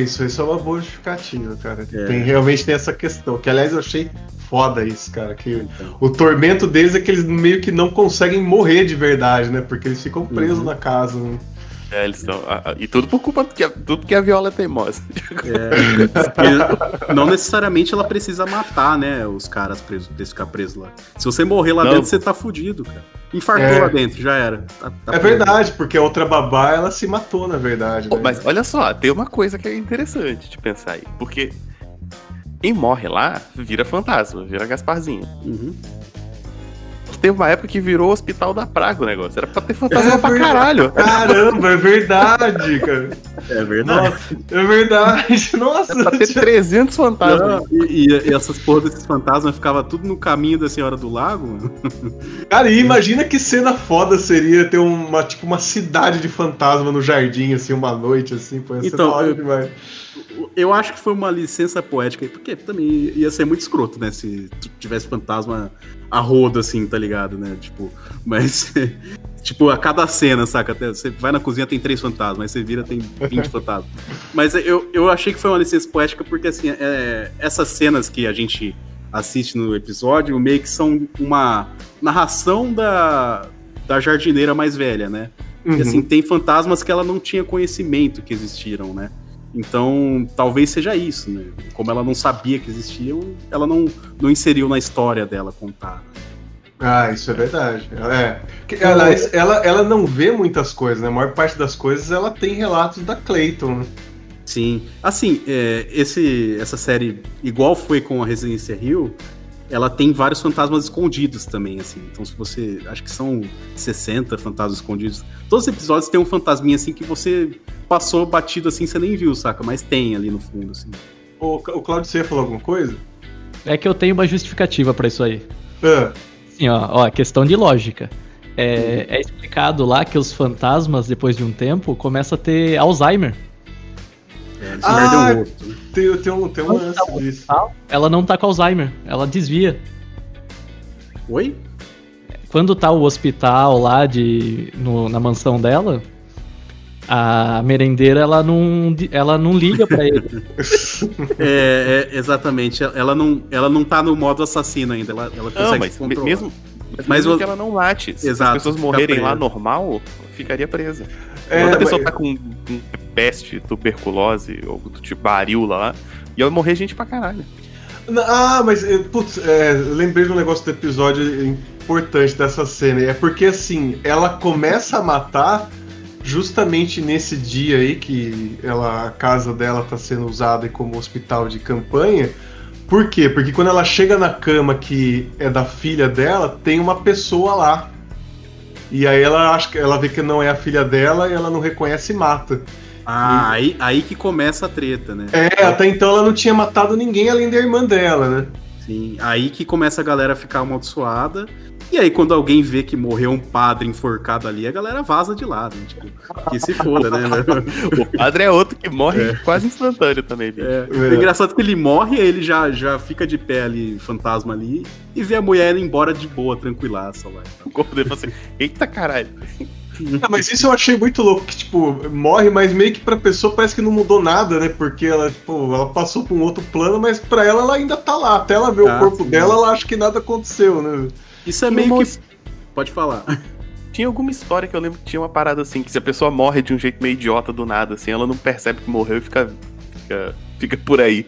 Isso é uma boa justificativa, cara. Realmente tem essa questão, que aliás eu achei foda isso, cara. O tormento deles é que eles meio que não conseguem morrer de verdade, né? Porque eles ficam presos na casa, né? Eles estão. E tudo por culpa do que a Viola é teimosa. Não necessariamente ela precisa matar, né? Os caras presos, ficar preso lá. Se você morrer lá dentro, você tá fudido, cara. Infartou lá dentro, já era. Tá verdade, porque a outra babá, ela se matou, na verdade. Né? Mas olha só, tem uma coisa que é interessante de pensar aí. Porque quem morre lá vira fantasma, vira Gasparzinho. Uhum. Teve uma época que virou Hospital da Praga o negócio. Era pra ter fantasma pra caralho. Caramba, é verdade, cara. É verdade. Nossa, é verdade. Nossa. Era pra ter 300 fantasmas. Não, e essas porras desses fantasmas ficavam tudo no caminho da Senhora do Lago, mano. Cara, e imagina que cena foda seria ter uma cidade de fantasma no jardim, assim, uma noite, assim. Então, ser óbvio demais. Eu acho que foi uma licença poética, porque também ia ser muito escroto, né? Se tivesse fantasma a rodo, assim, tá ligado, né? Tipo, mas... Tipo, a cada cena, saca? Até você vai na cozinha, tem 3 fantasmas, aí você vira, tem 20 fantasmas. Mas eu achei que foi uma licença poética porque, assim, essas cenas que a gente assiste no episódio meio que são uma narração da jardineira mais velha, né? Uhum. E, assim, tem fantasmas que ela não tinha conhecimento que existiram, né? Então, talvez seja isso, né? Como ela não sabia que existiam, ela não inseriu na história dela contar. Isso é verdade. Ela não vê muitas coisas, né? A maior parte das coisas ela tem relatos da Clayton, né? Sim. Assim, essa série, igual foi com a Residência Hill, ela tem vários fantasmas escondidos também, assim. Então, se você... Acho que são 60 fantasmas escondidos. Todos os episódios tem um fantasminha, assim, que você... Passou batido assim, você nem viu, saca? Mas tem ali no fundo, assim. O Claudio, você ia falar alguma coisa? É que eu tenho uma justificativa pra isso aí. Assim, ó, questão de lógica. É explicado lá que os fantasmas, depois de um tempo, começam a ter Alzheimer. Eles perdem o rosto, né? Tem um lance disso. Ela não tá com Alzheimer, ela desvia. Oi? Quando tá o hospital lá na mansão dela... A merendeira, ela não liga pra ele. Exatamente. Ela não tá no modo assassino ainda. Ela consegue se controlar. Mesmo, Mas que ela não late. Exato. Se as pessoas morrerem lá normal, ficaria presa. Quando a pessoa tá com peste, tuberculose ou tipo varíola lá, e ela morrer gente pra caralho. Ah, mas putz, lembrei de um negócio do episódio importante dessa cena. É porque assim, ela começa a matar justamente nesse dia aí que ela, a casa dela tá sendo usada como hospital de campanha. Por quê? Porque quando ela chega na cama que é da filha dela, tem uma pessoa lá. E aí ela acha, ela vê que não é a filha dela e ela não reconhece e mata. Ah, e... aí que começa a treta, né? Até então ela não tinha matado ninguém além da irmã dela, né? Sim, aí que começa a galera ficar amaldiçoada. E aí quando alguém vê que morreu um padre enforcado ali, a galera vaza de lado, né? Tipo, que se foda, né? O padre é outro que morre quase instantâneo também, bicho. É engraçado que ele morre, aí ele já fica de pé ali, fantasma ali, e vê a mulher indo embora de boa, tranquilaça lá. O corpo dele fala assim, eita caralho. Ah, mas isso eu achei muito louco, que tipo, morre, mas meio que pra pessoa parece que não mudou nada, né? Porque ela, tipo, ela passou pra um outro plano, mas pra ela ainda tá lá. Até ela ver o corpo dela, ela acha que nada aconteceu, né? Isso é meio que... Pode falar. Tinha alguma história que eu lembro que tinha uma parada assim, que se a pessoa morre de um jeito meio idiota do nada, assim, ela não percebe que morreu e fica por aí.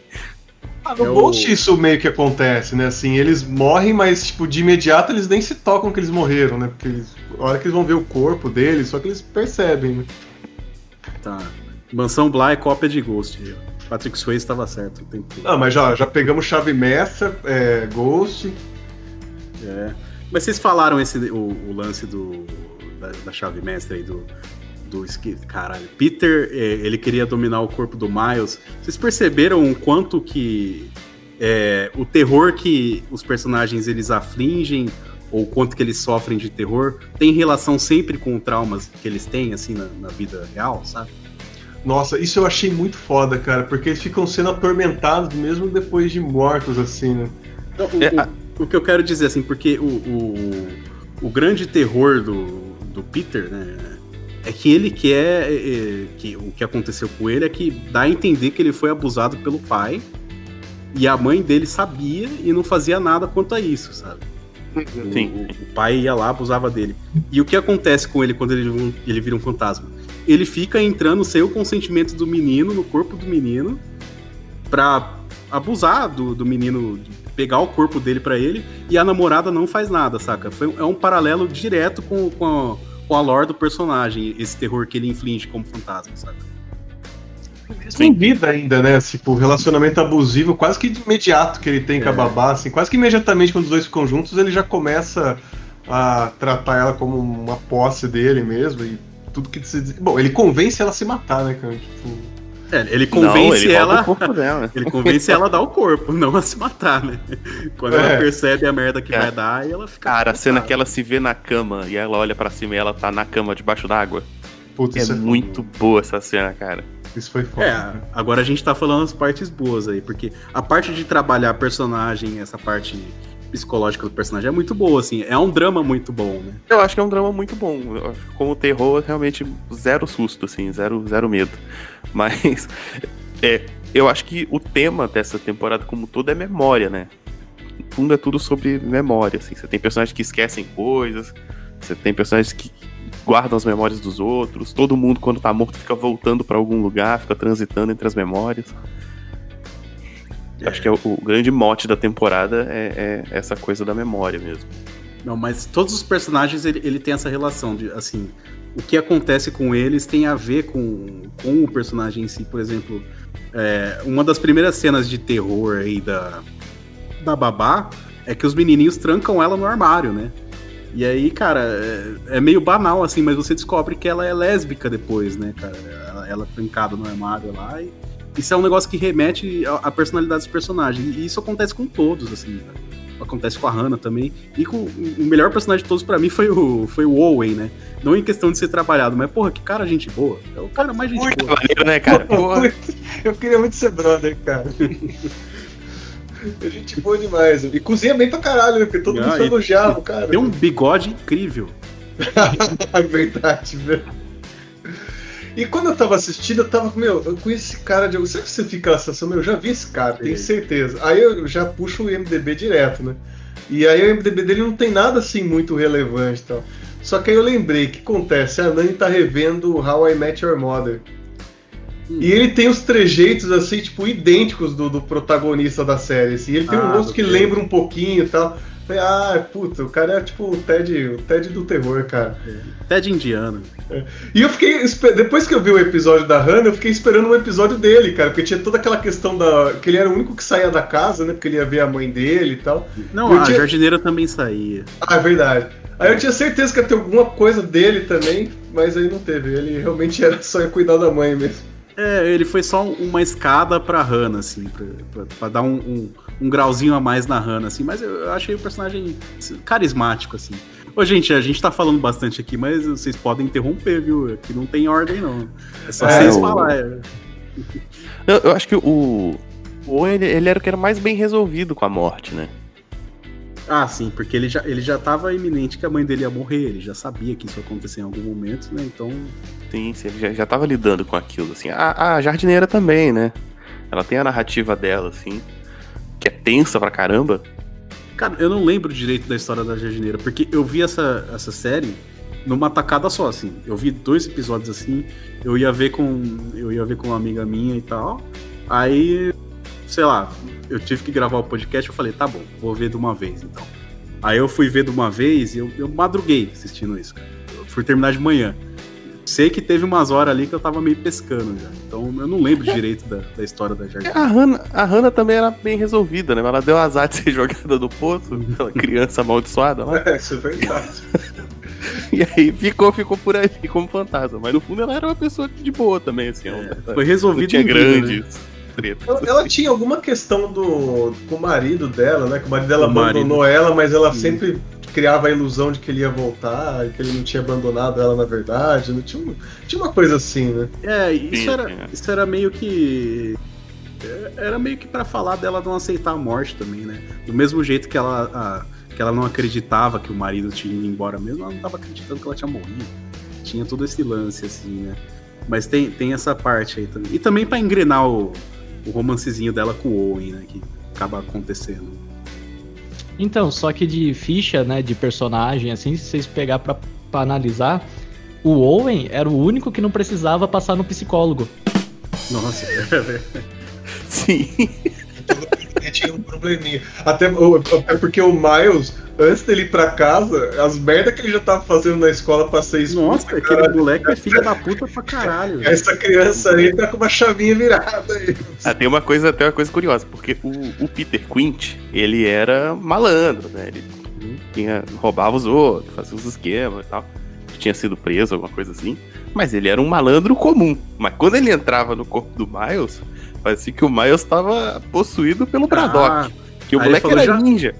Ah, no Ghost isso meio que acontece, né? Assim, eles morrem, mas tipo, de imediato eles nem se tocam que eles morreram, né? Porque a hora que eles vão ver o corpo deles, só que eles percebem, né? Tá. Mansão Bly é cópia de Ghost, viu? Patrick Swayze estava certo o tempo todo. Ah, mas já pegamos Chave Mestra, Ghost. Mas vocês falaram o lance da Chave Mestra aí do caralho, Peter, ele queria dominar o corpo do Miles. Vocês perceberam o quanto que o terror que os personagens eles afligem, ou quanto que eles sofrem de terror, tem relação sempre com traumas que eles têm, assim, na vida real, sabe? Nossa, isso eu achei muito foda, cara, porque eles ficam sendo atormentados mesmo depois de mortos, assim, né? O que eu quero dizer, assim, porque o grande terror do Peter, né, é que ele quer... que o que aconteceu com ele é que dá a entender que ele foi abusado pelo pai e a mãe dele sabia e não fazia nada quanto a isso, sabe? Sim. O pai ia lá, abusava dele. E o que acontece com ele quando ele vira um fantasma? Ele fica entrando sem o consentimento do menino, no corpo do menino, pra abusar do menino, pegar o corpo dele pra ele, e a namorada não faz nada, saca? É um paralelo direto com a lore do personagem, esse terror que ele inflige como fantasma, sabe? Mesmo em vida ainda, né? Tipo, o relacionamento abusivo quase que de imediato que ele tem com a babá, assim, quase que imediatamente quando os dois ficam juntos, ele já começa a tratar ela como uma posse dele mesmo, e tudo que se... Bom, ele convence ela a se matar, né, cara? Tipo... ele convence ela. Ele convence ela a dar o corpo, não a se matar, né? Quando ela percebe a merda que vai dar, e ela fica. Cara, a cena que ela se vê na cama e ela olha pra cima e ela tá na cama debaixo d'água. Puta, isso é muito boa essa cena, cara. Isso foi foda. Agora a gente tá falando as partes boas aí, porque a parte de trabalhar personagem, essa parte psicológica do personagem é muito boa, assim. É um drama muito bom, né? Eu acho que é um drama muito bom. Como terror, realmente zero susto, assim, zero medo. Mas eu acho que o tema dessa temporada como todo é memória, né? No fundo é tudo sobre memória, assim. Você tem personagens que esquecem coisas, você tem personagens que guardam as memórias dos outros, todo mundo quando tá morto fica voltando pra algum lugar, fica transitando entre as memórias. Acho que é o grande mote da temporada é essa coisa da memória mesmo. Não, mas todos os personagens ele tem essa relação de, assim, o que acontece com eles tem a ver com o personagem em si. Por exemplo, uma das primeiras cenas de terror aí da babá é que os menininhos trancam ela no armário, né? E aí, cara, é meio banal, assim, mas você descobre que ela é lésbica depois, né, cara? Ela trancada no armário lá e... Isso é um negócio que remete à personalidade dos personagens. E isso acontece com todos, assim. Né? Acontece com a Hannah também. E com o melhor personagem de todos, pra mim, foi o Owen, né? Não em questão de ser trabalhado, mas, porra, que cara gente boa. É o cara mais gente muito boa. Muito maneiro, né, cara? Porra. Eu queria muito ser brother, cara. É gente boa demais. E cozinha bem pra caralho, né? Porque todo mundo elogiava, cara. Tem um bigode incrível. É verdade, velho. E quando eu tava assistindo, eu tava, eu conheço esse cara de algum... Será que você fica na sensação? Eu já vi esse cara, tenho certeza. Aí eu já puxo o IMDB direto, né? E aí o IMDb dele não tem nada assim muito relevante e tal. Só que aí eu lembrei, o que acontece? A Nani tá revendo How I Met Your Mother. E ele tem os trejeitos, assim, tipo, idênticos do protagonista da série, assim. Ele tem um rosto que lembra um pouquinho e tal. Ah, puta, o cara é tipo o Ted do terror, cara. Ted indiano. É. E eu fiquei, depois que eu vi o episódio da Hannah, eu fiquei esperando um episódio dele, cara. Porque tinha toda aquela questão que ele era o único que saía da casa, né? Porque ele ia ver a mãe dele e tal. Não, e a jardineira também saía. Ah, é verdade. Aí eu tinha certeza que ia ter alguma coisa dele também, mas aí não teve. Ele realmente era só ia cuidar da mãe mesmo. É, ele foi só uma escada pra Hannah, assim, pra dar um grauzinho a mais na Hannah, assim, mas eu achei o personagem carismático, assim. Ô, gente, a gente tá falando bastante aqui, mas vocês podem interromper, viu? Aqui não tem ordem, não. É só vocês falarem. Eu acho que ele era o que era mais bem resolvido com a morte, né? Ah, sim, porque ele já tava iminente que a mãe dele ia morrer, ele já sabia que isso ia acontecer em algum momento, né, então... Sim, ele já tava lidando com aquilo, assim. A jardineira também, né, ela tem a narrativa dela, assim, que é tensa pra caramba. Cara, eu não lembro direito da história da jardineira, porque eu vi essa série numa tacada só, assim, eu vi 2 episódios, assim, eu ia ver com uma amiga minha e tal, aí... Sei lá, eu tive que gravar o podcast, eu falei, tá bom, vou ver de uma vez, então. Aí eu fui ver de uma vez e eu madruguei assistindo isso, cara. Eu fui terminar de manhã. Sei que teve umas horas ali que eu tava meio pescando já. Então eu não lembro direito da história da jardineira. A Hannah também era bem resolvida, né? Ela deu azar de ser jogada no poço, aquela criança amaldiçoada lá. É, isso é verdade. E aí ficou por aí como fantasma. Mas no fundo ela era uma pessoa de boa também, assim. Foi resolvida em grande, né? Ela tinha alguma questão com o marido dela, né? Que o marido dela abandonou ela, mas ela sempre criava a ilusão de que ele ia voltar, que ele não tinha abandonado ela na verdade. Não tinha uma coisa assim, né? É, isso era meio que. Era meio que pra falar dela não aceitar a morte também, né? Do mesmo jeito que ela não acreditava que o marido tinha ido embora mesmo, ela não tava acreditando que ela tinha morrido. Tinha todo esse lance, assim, né? Mas tem essa parte aí também. E também pra engrenar o romancezinho dela com o Owen, né, que acaba acontecendo. Então, só que de ficha, né, de personagem, assim, se vocês pegar pra analisar, o Owen era o único que não precisava passar no psicólogo. Nossa, sim. Tinha um probleminha. Até porque o Miles, antes dele ir pra casa, as merdas que ele já tava fazendo na escola pra ser expulso. Nossa, aquele moleque é filho da puta pra caralho. Essa criança aí tá com uma chavinha virada aí. Ah, tem uma coisa curiosa, porque o Peter Quint, ele era malandro, né? Ele roubava os outros, fazia uns esquemas e tal. Tinha sido preso, alguma coisa assim. Mas ele era um malandro comum. Mas quando ele entrava no corpo do Miles, parecia que o Miles estava possuído pelo Braddock. Que o moleque falou, era ninja.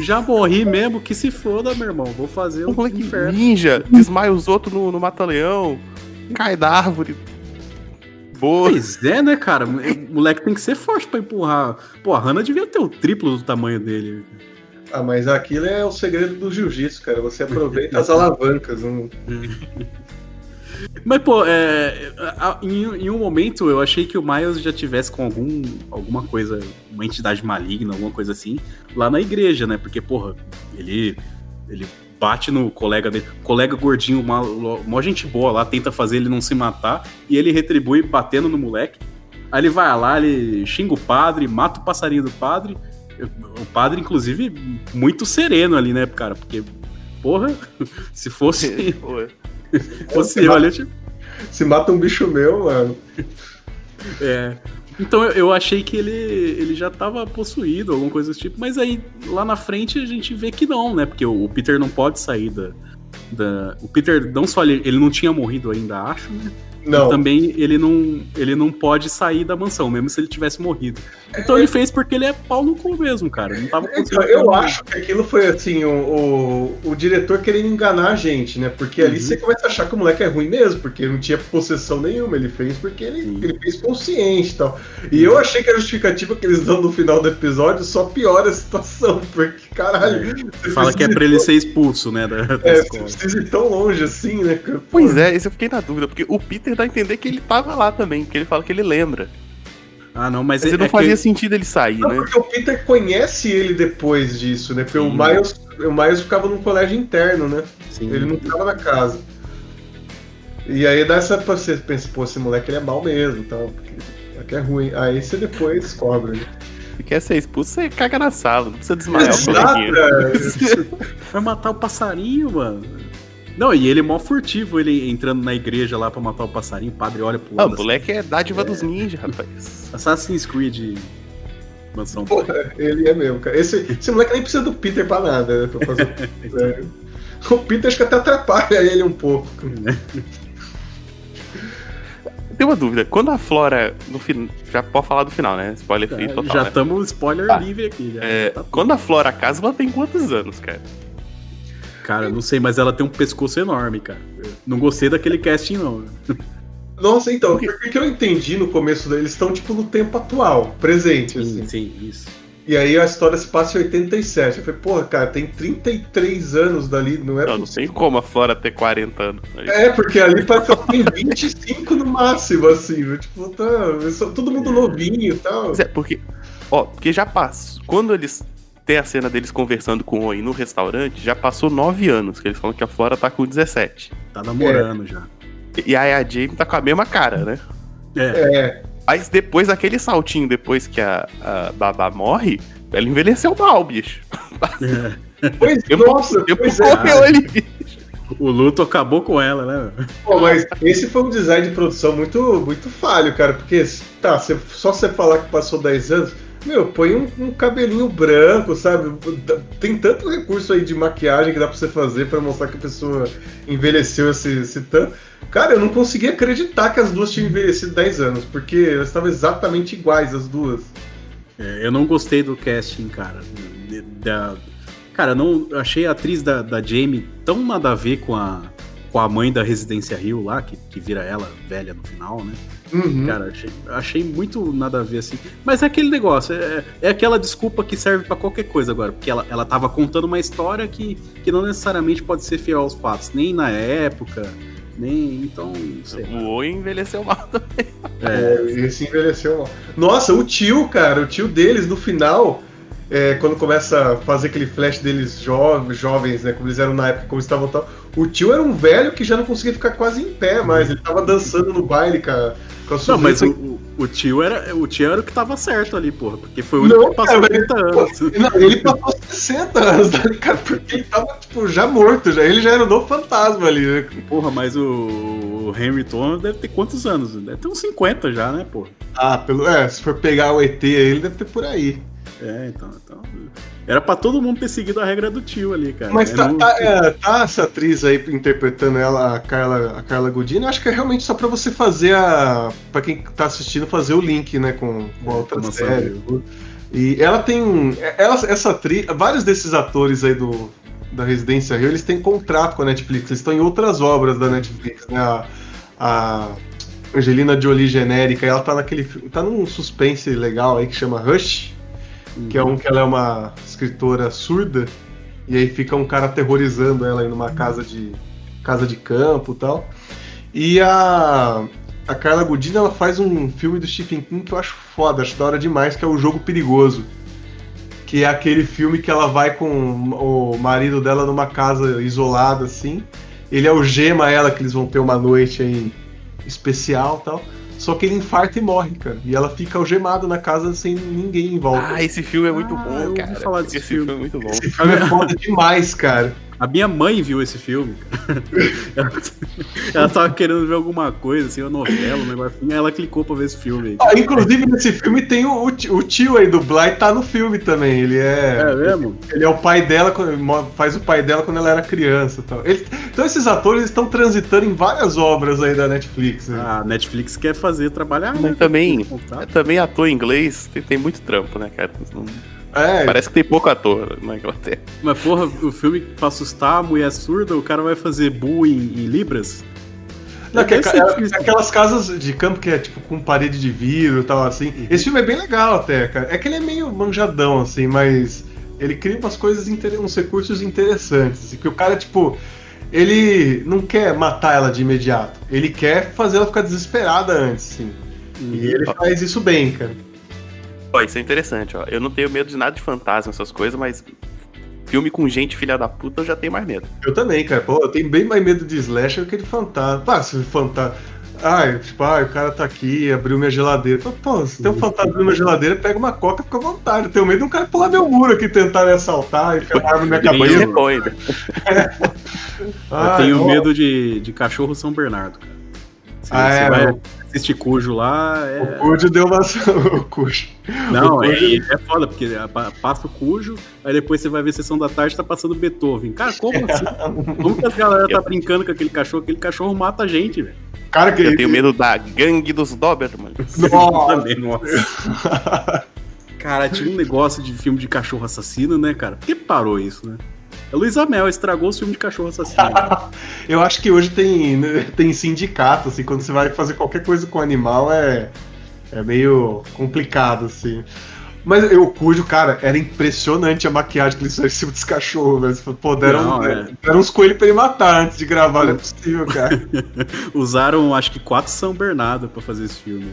Já morri mesmo, que se foda, meu irmão. Vou fazer um moleque inferno. Ninja, desmaia os outros no mata-leão, cai da árvore. Boa. Pois é, né, cara? O moleque tem que ser forte pra empurrar. Pô, a Hannah devia ter o triplo do tamanho dele. Ah, mas aquilo é o segredo do jiu-jitsu, cara. Você aproveita as alavancas. Não... Mas, pô, em um momento eu achei que o Miles já tivesse com alguma coisa, uma entidade maligna, alguma coisa assim, lá na igreja, né? Porque, porra, ele bate no colega dele, colega gordinho, uma gente boa lá, tenta fazer ele não se matar, e ele retribui batendo no moleque. Aí ele vai lá, ele xinga o padre, mata o passarinho do padre. O padre, inclusive, muito sereno ali, né, cara? Porque, porra, se fosse... Você olha, tipo... Se mata um bicho meu, mano. É. Então eu achei que ele já tava possuído, alguma coisa desse tipo. Mas aí, lá na frente, a gente vê que não, né? Porque o Peter não pode sair da... O Peter, não só ele não tinha morrido ainda, acho, né? Não. E também ele não pode sair da mansão, mesmo se ele tivesse morrido. Então ele fez porque ele é pau no cu mesmo, cara. Não tava eu acho que aquilo foi assim, o diretor querendo enganar a gente, né? Porque ali você começa a achar que o moleque é ruim mesmo, porque não tinha possessão nenhuma, ele fez porque ele fez consciente e tal. E eu achei que a justificativa que eles dão no final do episódio só piora a situação, porque caralho. Fala que é pra ele ser expulso, né? Da escola. Você precisa ir tão longe assim, né? Pô. Pois é, isso eu fiquei na dúvida, porque o Peter dá a entender que ele tava lá também, que ele fala que ele lembra. Ah, não, mas ele não fazia sentido ele sair, não, né? Porque o Peter conhece ele depois disso, né? Porque o Miles ficava num colégio interno, né? Sim. Ele não ficava na casa. E aí dá essa... Você pensa, pô, esse moleque ele é mal mesmo, tal, porque é ruim. Aí você depois descobre, né? Você quer ser expulso, você caga na sala, não precisa desmaiar o coleguinha. Vai matar o passarinho, mano. Não, e ele é mó furtivo, ele entrando na igreja lá pra matar o passarinho, o padre olha pro lado. Ah, o moleque é dádiva dos ninjas, rapaz. Assassin's Creed Mansão. Porra, ele é mesmo, cara. Esse moleque nem precisa do Peter pra nada, né? Pra fazer... O Peter acho que até atrapalha ele um pouco, né? Tem uma dúvida, quando a Flora no final, já pode falar do final, né? Spoiler free total. Já estamos, né? Spoiler livre aqui. Tá, quando a Flora casa, ela tem quantos anos, cara? Cara, não sei, mas ela tem um pescoço enorme, cara. Não gostei daquele casting, não. Nossa, então, porque eu entendi no começo dele, eles estão tipo no tempo atual, presente, assim. Sim, isso. E aí a história se passa em 87. Eu falei, porra, cara, tem 33 anos dali, não é? Não sei como a Flora ter 40 anos. Aí. É, porque ali parece que ela tem 25 no máximo, assim, né? Tipo, tá, todo mundo novinho e tal. É, porque, ó, porque já passa. Quando eles têm a cena deles conversando com o Oi no restaurante, já passou 9 anos, que eles falam que a Flora tá com 17. Tá namorando já. E aí a Jamie tá com a mesma cara, né? É. Mas depois, aquele saltinho, depois que a Babá morre, ela envelheceu mal, bicho. Pois nossa, depois correu ali, bicho. O luto acabou com ela, né? Pô, mas esse foi um design de produção muito, muito falho, cara. Porque, tá, só você falar que passou 10 anos, meu, põe um cabelinho branco, sabe? Tem tanto recurso aí de maquiagem que dá pra você fazer pra mostrar que a pessoa envelheceu esse tanto. Cara, eu não conseguia acreditar que as duas tinham envelhecido 10 anos, porque elas estavam exatamente iguais, as duas. Eu não gostei do casting, cara. Cara, não achei a atriz da Jamie tão nada a ver com a mãe da Residência Hill lá, que vira ela velha no final, né? Uhum. Cara, achei muito nada a ver, assim. Mas é aquele negócio, é aquela desculpa que serve pra qualquer coisa agora, porque ela tava contando uma história que não necessariamente pode ser fiel aos fatos, nem na época... Então, sei lá. O Oi envelheceu mal também. Esse envelheceu mal. Nossa, o tio, cara, o tio deles no final, quando começa a fazer aquele flash deles jovens, né, como eles eram na época, como estavam tal. O tio era um velho que já não conseguia ficar quase em pé mais, ele tava dançando no baile com a sua... Não, mas o tio era o que tava certo ali, porra, porque foi o único que passou 30 anos. Pô, não, ele passou 60 anos, cara, porque ele tava, tipo, já morto, ele já era um novo fantasma ali, né? Porra, mas o Henry Thomas deve ter quantos anos? Deve ter uns 50 já, né, porra? Ah, se for pegar o ET, ele deve ter por aí. Então... Era pra todo mundo ter seguido a regra do tio ali, cara. Mas tá essa atriz aí interpretando ela, a Carla Gugino. Eu acho que é realmente só pra você fazer pra quem tá assistindo, fazer o link, né, com a outra série. E ela tem... essa atriz... Vários desses atores aí da Residência Hill, eles têm contrato com a Netflix. Eles estão em outras obras da Netflix, né? A Angelina Jolie genérica. Ela tá num suspense legal aí que chama Rush. Que é que ela é uma escritora surda, e aí fica um cara aterrorizando ela aí numa casa de campo e tal. E a Carla Gugino, ela faz um filme do Stephen King que eu acho foda, acho da hora demais, que é O Jogo Perigoso, que é aquele filme que ela vai com o marido dela numa casa isolada, assim, ele algema ela, que eles vão ter uma noite aí especial e tal. Só que ele infarta e morre, cara. E ela fica algemada na casa sem ninguém em volta. Ah, esse filme é muito bom, cara. Eu falar desse filme. Filme é muito bom. Esse filme é foda demais, cara. A minha mãe viu esse filme, cara. Ela tava querendo ver alguma coisa, assim, uma novela, um negócio assim. Ela clicou pra ver esse filme. Inclusive, nesse filme tem o tio aí do Bly, tá no filme também. Ele é... É mesmo? Ele é o pai dela, faz o pai dela quando ela era criança e tal. Então esses atores estão transitando em várias obras aí da Netflix. Né? A Netflix quer trabalhar. Mas, né? também ator inglês tem muito trampo, né, cara? Parece que tem pouco ator na Inglaterra. Mas, porra, o filme pra assustar a mulher surda, o cara vai fazer bu em libras? Não, aquelas casas de campo que é, tipo, com parede de vidro e tal, assim. Esse filme é bem legal até, cara. É que ele é meio manjadão, assim, mas ele cria umas coisas, uns recursos interessantes. Assim, que o cara, tipo... Ele não quer matar ela de imediato. Ele quer fazer ela ficar desesperada antes, sim. E ele faz isso bem, cara. Ó, isso é interessante, ó. Eu não tenho medo de nada de fantasma, essas coisas, mas filme com gente filha da puta eu já tenho mais medo. Eu também, cara. Pô, eu tenho bem mais medo de slasher que de fantasma. Ah, se fantasma... Ah, tipo, ah, o cara tá aqui, abriu minha geladeira. Pô, se tem um fantasma na minha geladeira, pega uma coca e fica à vontade. Eu tenho medo de um cara pular meu muro aqui, tentar me assaltar e pegar a arma na minha cabeça. Eu tenho medo de cachorro São Bernardo, cara. Assiste Cujo lá... O Cujo deu uma... o Cujo. Não, o Cujo... É foda, porque passa o Cujo, aí depois você vai ver a Sessão da Tarde e tá passando Beethoven. Cara, como assim? Como que a galera tá brincando com aquele cachorro? Aquele cachorro mata a gente, velho. Cara, que... Eu tenho medo da gangue dos Doberman. Nossa. Cara, tinha um negócio de filme de cachorro assassino, né, cara? Por que parou isso, né? A Luísa Mel estragou o filme de cachorro assassino. Eu acho que hoje tem sindicato, assim, quando você vai fazer qualquer coisa com animal é meio complicado, assim. Mas o Cujo, cara, era impressionante a maquiagem que eles fizeram em cima dos cachorros, velho. Né? Pô, deram uns coelhos pra ele matar antes de gravar, não é possível, cara. Usaram, acho que 4 São Bernardo pra fazer esse filme.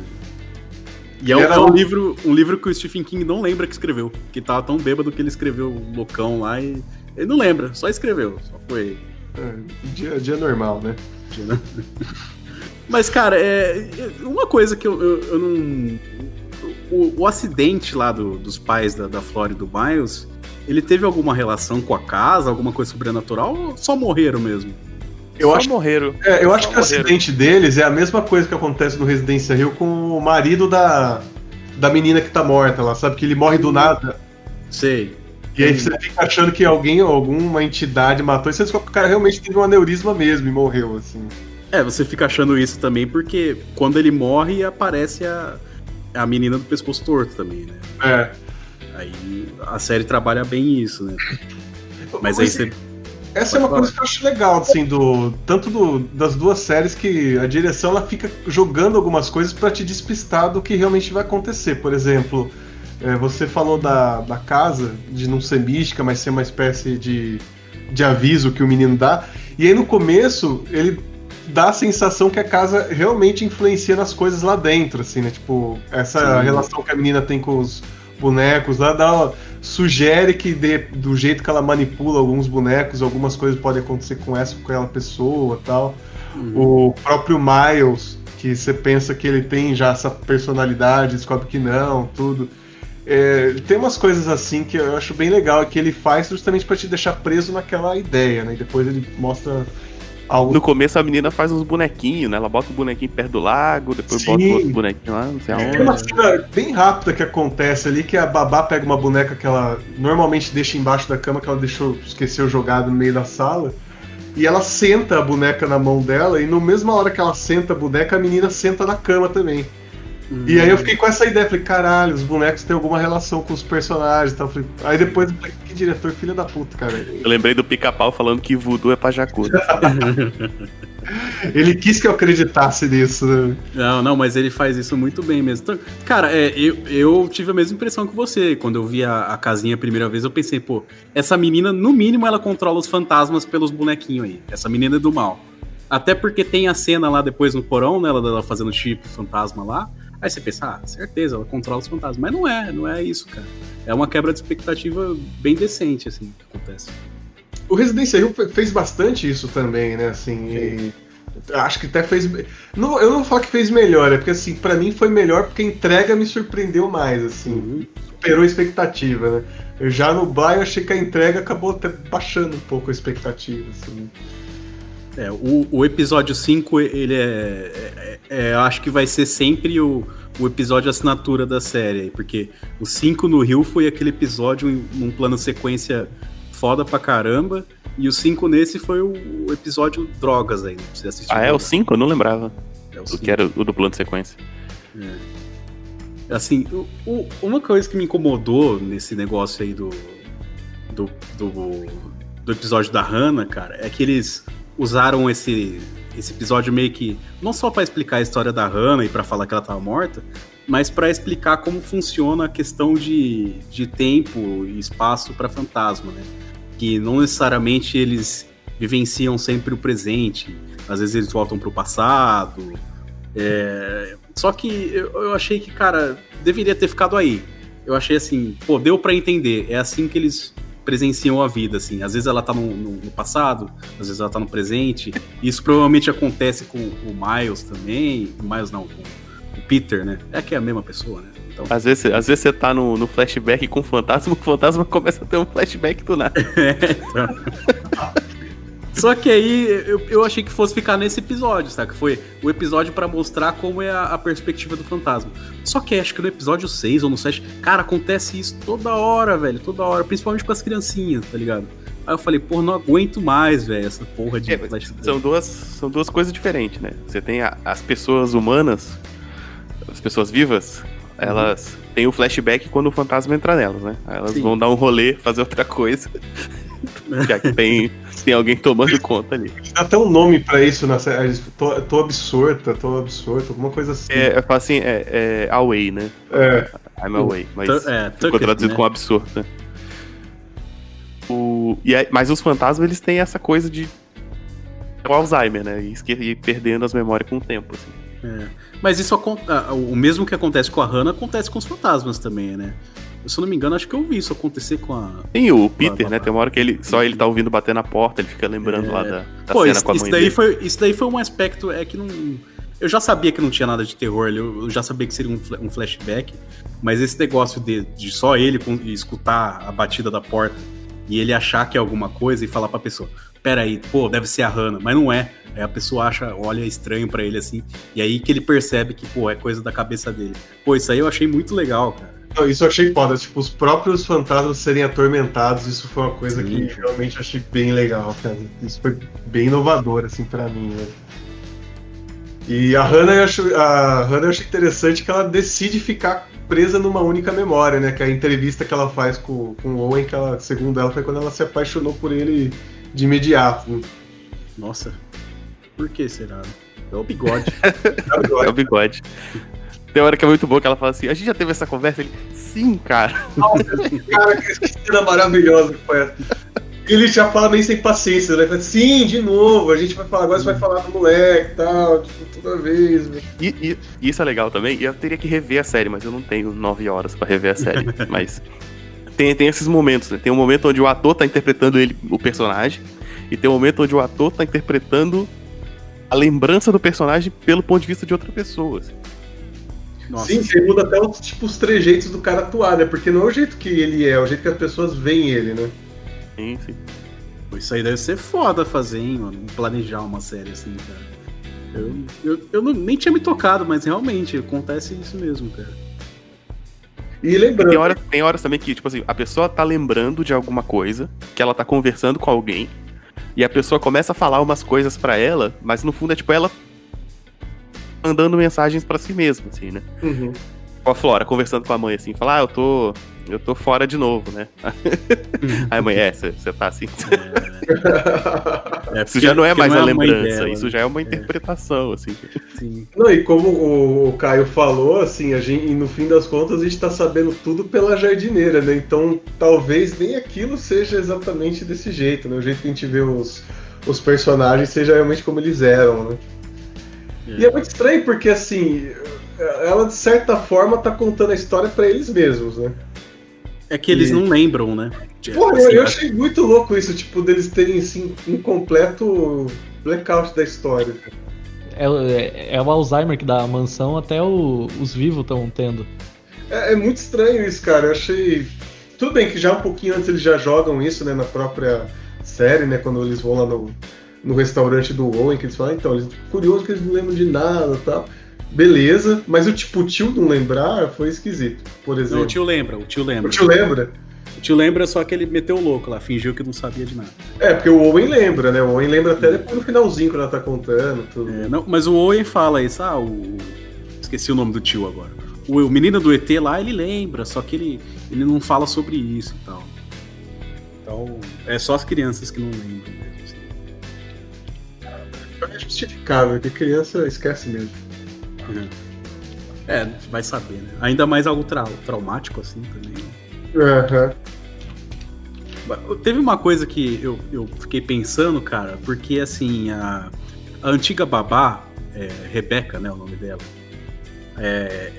E é um livro que o Stephen King não lembra que escreveu, que tava tão bêbado que ele escreveu o loucão lá e... Ele não lembra, só escreveu, só foi... Dia normal, né? Mas, cara, uma coisa que eu não... O acidente lá dos pais da Flora e do Miles, ele teve alguma relação com a casa, alguma coisa sobrenatural, ou só morreram mesmo? Eu acho que o acidente deles é a mesma coisa que acontece no Residência Hill com o marido da menina que tá morta lá, sabe? Que ele morre do nada. Sei. E aí você fica achando que alguém, alguma entidade matou, e você descobre que o cara realmente teve um aneurisma mesmo e morreu, assim. É, você fica achando isso também, porque quando ele morre, aparece a menina do pescoço torto também, né? É. Aí a série trabalha bem isso, né? Mas aí você... Essa é uma coisa que eu acho legal, assim, das duas séries, que a direção ela fica jogando algumas coisas pra te despistar do que realmente vai acontecer. Por exemplo... Você falou da casa, de não ser mística, mas ser uma espécie de aviso que o menino dá. E aí no começo, ele dá a sensação que a casa realmente influencia nas coisas lá dentro, assim, né? Tipo, essa relação que a menina tem com os bonecos lá, ela sugere que do jeito que ela manipula alguns bonecos, algumas coisas podem acontecer com aquela pessoa e tal. O próprio Miles, que você pensa que ele tem já essa personalidade, descobre que não, tudo... tem umas coisas assim que eu acho bem legal, que ele faz justamente pra te deixar preso naquela ideia, né? E depois ele mostra algo. No começo a menina faz uns bonequinhos, né? Ela bota o bonequinho perto do lago, depois bota outro bonequinho lá, não sei aonde. Tem uma cena bem rápida que acontece ali, que a babá pega uma boneca que ela normalmente deixa embaixo da cama, que ela esqueceu jogada no meio da sala, e ela senta a boneca na mão dela, e na mesma hora que ela senta a boneca, a menina senta na cama também. E aí eu fiquei com essa ideia, falei, caralho, os bonecos têm alguma relação com os personagens e tal. Falei, aí depois eu falei, que diretor filho da puta, cara. Eu lembrei do Pica-Pau falando que voodoo é pra jacuda. Ele quis que eu acreditasse nisso, né? Não, mas ele faz isso muito bem mesmo. Então, cara, eu tive a mesma impressão que você. Quando eu vi a casinha a primeira vez, eu pensei, pô, essa menina, no mínimo, ela controla os fantasmas pelos bonequinhos aí. Essa menina é do mal. Até porque tem a cena lá depois no porão, né? Ela fazendo chip fantasma lá. Aí você pensa, certeza, ela controla os fantasmas. Mas não é isso, cara. É uma quebra de expectativa bem decente, assim, que acontece. O Residência Hill fez bastante isso também, né, assim, acho que até fez... Não, eu não falo que fez melhor, é porque, assim, pra mim foi melhor porque a entrega me surpreendeu mais, assim, superou a expectativa, né. Eu já no Bly, eu achei que a entrega acabou até baixando um pouco a expectativa, assim. O episódio 5, ele acho que vai ser sempre o episódio assinatura da série, porque o 5 no Rio foi aquele episódio num plano sequência foda pra caramba, e o 5 nesse foi o episódio drogas aí, você assistiu. Ah, é o 5? Eu não lembrava. É o 5. Que era o do plano sequência. É. Assim, uma coisa que me incomodou nesse negócio aí do episódio da Hannah, cara, é que eles... usaram esse episódio meio que não só pra explicar a história da Hannah e pra falar que ela tava morta, mas pra explicar como funciona a questão de tempo e espaço pra fantasma, né? Que não necessariamente eles vivenciam sempre o presente, às vezes eles voltam pro passado, Só que eu achei que, cara, deveria ter ficado aí. Eu achei assim, pô, deu pra entender. É assim que eles presenciam a vida, assim. Às vezes ela tá no passado, às vezes ela tá no presente. Isso provavelmente acontece com o Miles também. O Miles não, com o Peter, né? É que é a mesma pessoa, né? Então... Às vezes você tá no flashback com o fantasma começa a ter um flashback do nada. É, então... Só que aí eu achei que fosse ficar nesse episódio, tá? Que foi o episódio pra mostrar como é a perspectiva do fantasma. Só que acho que no episódio 6 ou no 7, cara, acontece isso toda hora, velho. Toda hora, principalmente com as criancinhas, tá ligado? Aí eu falei, pô, não aguento mais, velho, essa porra de... São duas coisas diferentes, né? Você tem as pessoas humanas, as pessoas vivas, elas têm o flashback quando o fantasma entra nelas, né? Aí elas vão dar um rolê, fazer outra coisa... Já que tem alguém tomando conta ali. Dá até um nome pra isso na série. Tô absorta, alguma coisa assim. É, eu falo assim, é away, né? É. I'm away, mas ficou traduzido com absorta. Mas os fantasmas, eles têm essa coisa de o Alzheimer, né? E perdendo as memórias com o tempo, assim. É. Mas isso, o mesmo que acontece com a Hannah, acontece com os fantasmas também, né? Se eu não me engano, acho que eu vi isso acontecer com a... Tem o Peter, né? Tem uma hora que ele tá ouvindo bater na porta, ele fica lembrando lá da cena com a mãe dele. Isso daí foi um aspecto que não... Eu já sabia que não tinha nada de terror, eu já sabia que seria um flashback, mas esse negócio de só ele escutar a batida da porta e ele achar que é alguma coisa e falar pra pessoa, peraí, pô, deve ser a Hannah, mas não é. Aí a pessoa olha estranho pra ele assim, e aí que ele percebe que, pô, é coisa da cabeça dele. Pô, isso aí eu achei muito legal, cara. Isso eu achei foda, tipo, os próprios fantasmas serem atormentados, isso foi uma coisa que realmente achei bem legal, cara. Isso foi bem inovador, assim, pra mim, né? E a Hannah eu achei interessante que ela decide ficar presa numa única memória, né? Que é a entrevista que ela faz com o Owen, que ela, segundo ela, foi quando ela se apaixonou por ele de imediato, né? Nossa, por que será? É o bigode. É o bigode. Tem hora que é muito boa que ela fala assim, a gente já teve essa conversa? Ele, sim, cara. Nossa, cara, que cena maravilhosa que foi essa. Ele já fala meio sem paciência, né? Ele fala, sim, de novo, a gente vai falar, agora você vai falar do moleque e tal, tipo, toda vez. E isso é legal também, e eu teria que rever a série, mas eu não tenho 9 horas pra rever a série, mas tem esses momentos, né? Tem um momento onde o ator tá interpretando o personagem, e tem um momento onde o ator tá interpretando a lembrança do personagem pelo ponto de vista de outra pessoa, assim. Nossa. Sim, você muda até os trejeitos do cara atuar, né? Porque não é o jeito que ele é o jeito que as pessoas veem ele, né? Sim, sim. Isso aí deve ser foda fazer, hein, mano? Planejar uma série assim, cara. Eu não, nem tinha me tocado, mas realmente acontece isso mesmo, cara. E lembrando... Tem horas também que, tipo assim, a pessoa tá lembrando de alguma coisa, que ela tá conversando com alguém, e a pessoa começa a falar umas coisas pra ela, mas no fundo é tipo ela... mandando mensagens pra si mesmo, assim, né? Uhum. Com a Flora, conversando com a mãe, assim, falar, eu tô fora de novo, né? Aí, mãe, você tá assim. É, isso já não é mais não é a lembrança, dela, isso já é uma interpretação, assim. Sim. Não, e como o Caio falou, assim, a gente, no fim das contas, a gente tá sabendo tudo pela jardineira, né? Então, talvez nem aquilo seja exatamente desse jeito, né? O jeito que a gente vê os personagens seja realmente como eles eram, né? E é muito estranho porque, assim, ela de certa forma tá contando a história pra eles mesmos, né? É que eles não lembram, né? Pô, assim, eu achei muito louco isso, tipo, deles terem, assim, um completo blackout da história. É o Alzheimer que dá a mansão, até os vivos estão tendo. É muito estranho isso, cara, eu achei... Tudo bem que já um pouquinho antes eles já jogam isso, né, na própria série, né, quando eles vão lá no restaurante do Owen, que eles falam, então, eles curioso que eles não lembram de nada e tal. Beleza, mas o tio não lembrar foi esquisito, por exemplo. Não, o tio lembra. O tio lembra, só que ele meteu o louco lá, fingiu que não sabia de nada. É, porque o Owen lembra, né? O Owen lembra até depois no finalzinho quando ela tá contando. Tudo. É, não, mas o Owen fala isso, esqueci o nome do tio agora. O menino do ET lá, ele lembra, só que ele não fala sobre isso e tal. Então, é só as crianças que não lembram mesmo. É justificável, que criança esquece mesmo. É, vai saber, né? Ainda mais algo traumático, assim, também. Uhum. Teve uma coisa que eu fiquei pensando, cara, porque, assim, a antiga babá, Rebeca, né, o nome dela,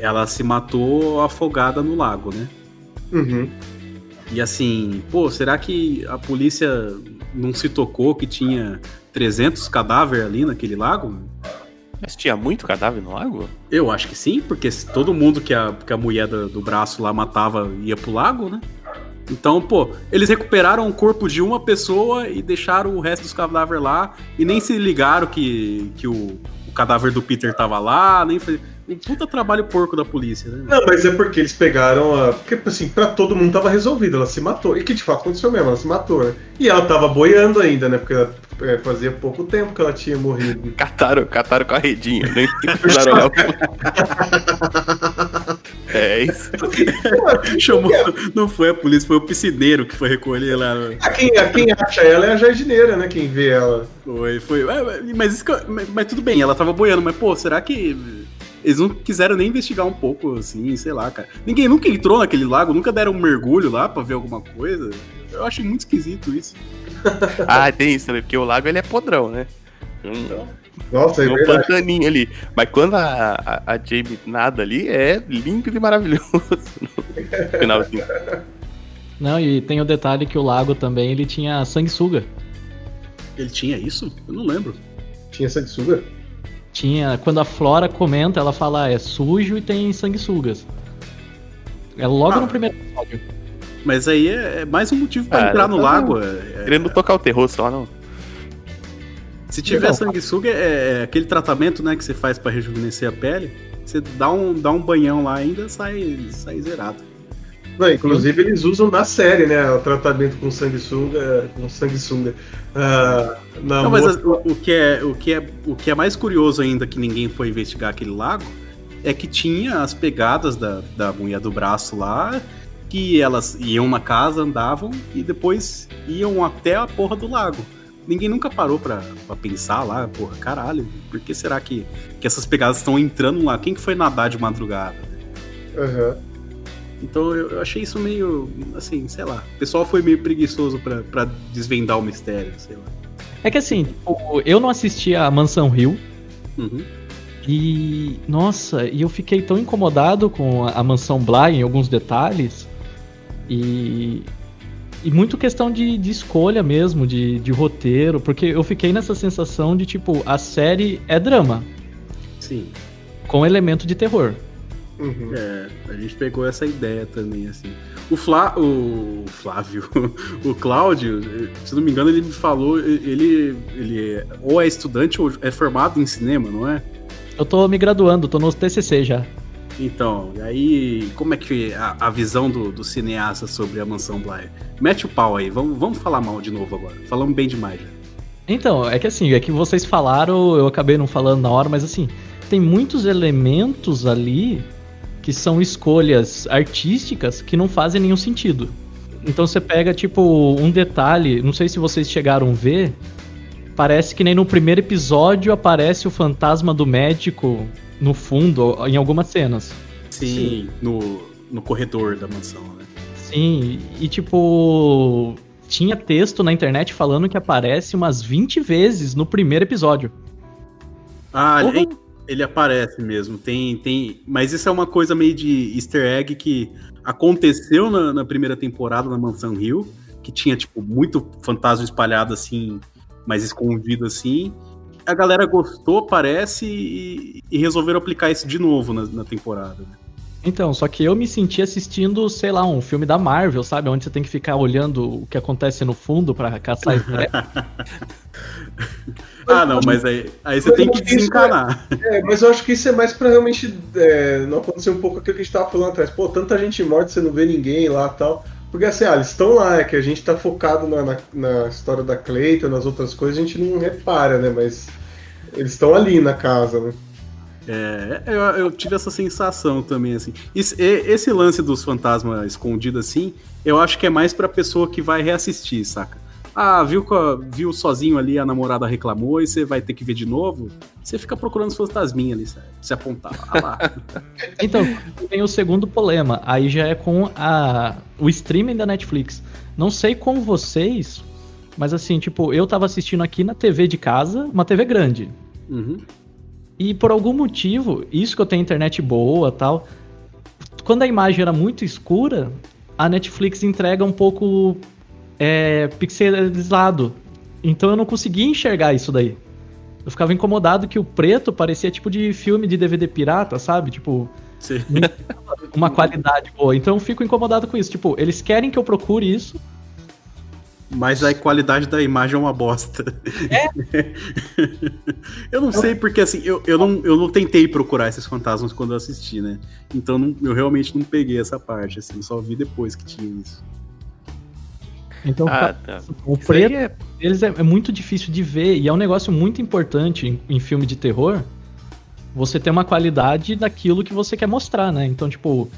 ela se matou afogada no lago, né? Uhum. E assim, pô, será que a polícia não se tocou que tinha 300 cadáveres ali naquele lago? Mas tinha muito cadáver no lago? Eu acho que sim, porque todo mundo que a mulher do braço lá matava ia pro lago, né? Então, pô, eles recuperaram o corpo de uma pessoa e deixaram o resto dos cadáveres lá e nem se ligaram que o cadáver do Peter tava lá, nem foi... Um puta trabalho porco da polícia, né? Não, mas é porque eles pegaram a... Porque, assim, pra todo mundo tava resolvido, ela se matou. E que, de fato, aconteceu mesmo, ela se matou, né? E ela tava boiando ainda, né? Porque fazia pouco tempo que ela tinha morrido. Cataram com a redinha, né? É isso. Chamou... Não foi a polícia, foi o piscineiro que foi recolher lá. Quem acha ela é a jardineira, né? Quem vê ela. Foi. Mas tudo bem, ela tava boiando, mas, pô, será que... Eles não quiseram nem investigar um pouco, assim, sei lá, cara. Ninguém nunca entrou naquele lago, nunca deram um mergulho lá pra ver alguma coisa. Eu achei muito esquisito isso. Ah, tem isso também, porque o lago, ele é podrão, né? Nossa, é verdade. Um pantaninho ali. Mas quando a Jamie nada ali, é lindo e maravilhoso no finalzinho. Não, e tem o detalhe que o lago também, ele tinha sanguessuga. Ele tinha isso? Eu não lembro. Tinha sanguessuga? Tinha, quando a Flora comenta, ela fala, é sujo e tem sanguessugas. É logo no primeiro episódio. Mas aí é mais um motivo pra entrar no lago. Querendo tocar o terror só, não. Se tiver sanguessuga, é aquele tratamento, né, que você faz pra rejuvenescer a pele. Você dá um banhão lá ainda e sai zerado. Não, inclusive eles usam na série, né, o tratamento com sanguessuga, Não, mas o que é mais curioso ainda, que ninguém foi investigar aquele lago, é que tinha as pegadas da mulher do braço lá, que elas iam na casa, andavam e depois iam até a porra do lago. Ninguém nunca parou pra pensar lá, porra, caralho, por que será que essas pegadas estão entrando lá? Quem que foi nadar de madrugada? Aham. Uhum. Então eu achei isso meio, assim, sei lá, o pessoal foi meio preguiçoso pra desvendar o mistério, sei lá. É que assim, eu não assisti a Mansão Hill, uhum. E, nossa, e eu fiquei tão incomodado com a Mansão Bly em alguns detalhes, e muito questão de escolha mesmo, de roteiro, porque eu fiquei nessa sensação de, tipo, a série é drama. Sim. Com elemento de terror. Uhum. É, a gente pegou essa ideia também, assim. O Flávio, o Cláudio, se não me engano, ele me falou, ele ou é estudante ou é formado em cinema, não é? Eu tô me graduando, tô no TCC já. Então, e aí, como é que a visão do cineasta sobre a Mansão Bly? Mete o pau aí, vamos falar mal de novo agora, falamos bem demais já. Então, é que assim, é que vocês falaram, eu acabei não falando na hora, mas assim, tem muitos elementos ali que são escolhas artísticas que não fazem nenhum sentido. Então você pega, tipo, um detalhe, não sei se vocês chegaram a ver, parece que nem no primeiro episódio aparece o fantasma do médico no fundo, em algumas cenas. Sim. No corredor da mansão, né? Sim, e tipo, tinha texto na internet falando que aparece umas 20 vezes no primeiro episódio. Ah, uhum. Ele aparece mesmo, tem. Mas isso é uma coisa meio de easter egg que aconteceu na primeira temporada na Mansão Hill, que tinha, tipo, muito fantasma espalhado assim, mas escondido assim. A galera gostou, parece, e resolveram aplicar isso de novo na temporada. Né? Então, só que eu me senti assistindo, sei lá, um filme da Marvel, sabe? Onde você tem que ficar olhando o que acontece no fundo pra caçar easter egg. Ah, não, mas aí você tem que desencanar. Mas eu acho que isso é mais pra realmente não acontecer um pouco aquilo que a gente tava falando atrás. Pô, tanta gente morta, você não vê ninguém lá e tal. Porque assim, eles estão lá, é que a gente tá focado na história da Clayton, nas outras coisas, a gente não repara, né? Mas eles estão ali na casa, né? É, eu tive essa sensação também, assim. Esse lance dos fantasmas escondidos, assim, eu acho que é mais pra pessoa que vai reassistir, saca? Ah, viu sozinho ali, a namorada reclamou e você vai ter que ver de novo? Você fica procurando os fantasminhas ali, sabe? Se apontar. Ah lá. Então, tem o segundo problema. Aí já é com o streaming da Netflix. Não sei com vocês, mas assim, tipo, eu tava assistindo aqui na TV de casa, uma TV grande. Uhum. E por algum motivo, isso que eu tenho internet boa e tal, quando a imagem era muito escura, a Netflix entrega um pouco pixelizado. Então eu não conseguia enxergar isso daí. Eu ficava incomodado que o preto parecia tipo de filme de DVD pirata, sabe? Tipo, sim, uma qualidade boa. Então eu fico incomodado com isso. Tipo, eles querem que eu procure isso, mas a qualidade da imagem é uma bosta. É? Eu não sei, porque assim, eu não tentei procurar esses fantasmas quando eu assisti, né? Então eu realmente não peguei essa parte, assim, só vi depois que tinha isso. Então, tá. O preto deles é muito difícil de ver, e é um negócio muito importante em filme de terror, você ter uma qualidade daquilo que você quer mostrar, né? Então, tipo,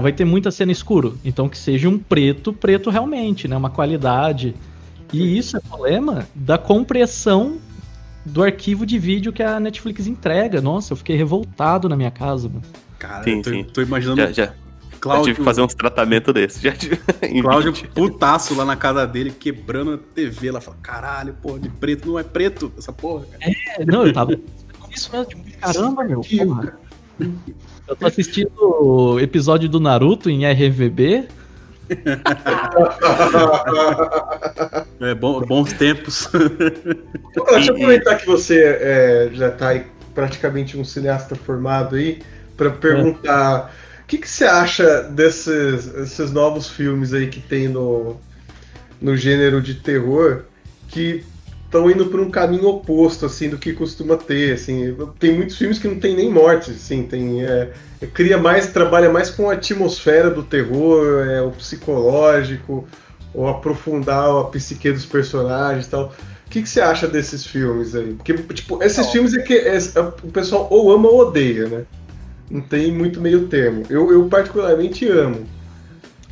vai ter muita cena escuro, então que seja um preto realmente, né? Uma qualidade. E isso é problema da compressão do arquivo de vídeo que a Netflix entrega. Nossa, eu fiquei revoltado na minha casa, mano. Cara, sim, tô imaginando... Já. Cláudio... Eu tive que fazer uns tratamentos desses. Cláudio putaço lá na casa dele, quebrando a TV. Ela fala, caralho, porra, de preto não é preto essa porra, cara. É, não, eu tava com isso mesmo, tipo, caramba, meu, porra. Eu tô assistindo o episódio do Naruto em RVB. Bons tempos. Deixa eu aproveitar que você já tá aí praticamente um cineasta formado aí, pra perguntar... O que você acha desses novos filmes aí que tem no gênero de terror, que estão indo por um caminho oposto, assim, do que costuma ter, assim? Tem muitos filmes que não tem nem morte, assim, trabalha mais com a atmosfera do terror, o psicológico, ou aprofundar a psique dos personagens e tal. O que você acha desses filmes aí? Porque, tipo, esses filmes o pessoal ou ama ou odeia, né? Não tem muito meio termo. Eu particularmente amo.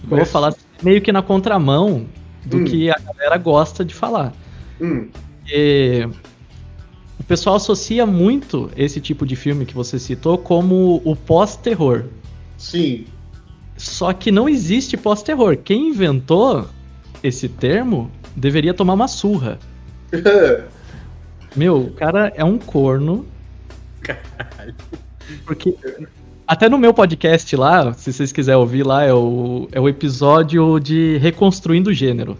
Eu vou falar meio que na contramão do que a galera gosta de falar. O pessoal associa muito esse tipo de filme que você citou como o pós-terror. Sim. Só que não existe pós-terror. Quem inventou esse termo deveria tomar uma surra. Meu, o cara é um corno. Caralho. Porque até no meu podcast lá, se vocês quiserem ouvir lá, é o episódio de Reconstruindo o Gênero.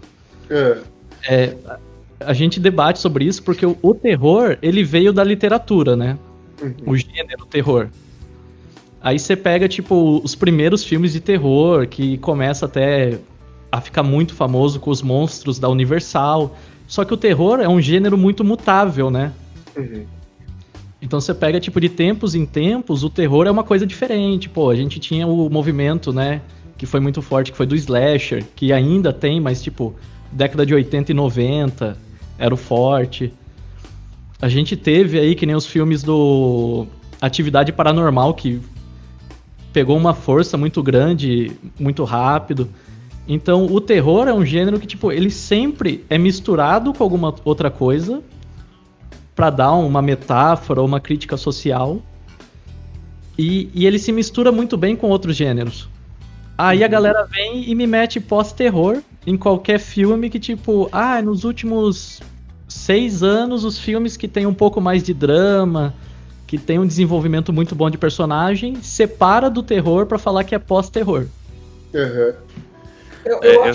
A gente debate sobre isso porque o terror, ele veio da literatura, né? Uhum. O gênero terror. Aí você pega, tipo, os primeiros filmes de terror, que começa até a ficar muito famoso com os monstros da Universal. Só que o terror é um gênero muito mutável, né? Uhum. Então você pega, tipo, de tempos em tempos, o terror é uma coisa diferente. Pô, a gente tinha o movimento, né, que foi muito forte, que foi do slasher, que ainda tem, mas, tipo, década de 80 e 90, era o forte. A gente teve aí, que nem os filmes do Atividade Paranormal, que pegou uma força muito grande, muito rápido. Então, o terror é um gênero que, tipo, ele sempre é misturado com alguma outra coisa, para dar uma metáfora ou uma crítica social, e ele se mistura muito bem com outros gêneros. Aí a galera vem e me mete pós-terror em qualquer filme que, tipo, nos últimos 6 anos os filmes que tem um pouco mais de drama, que tem um desenvolvimento muito bom de personagem, separa do terror para falar que é pós-terror. Uhum.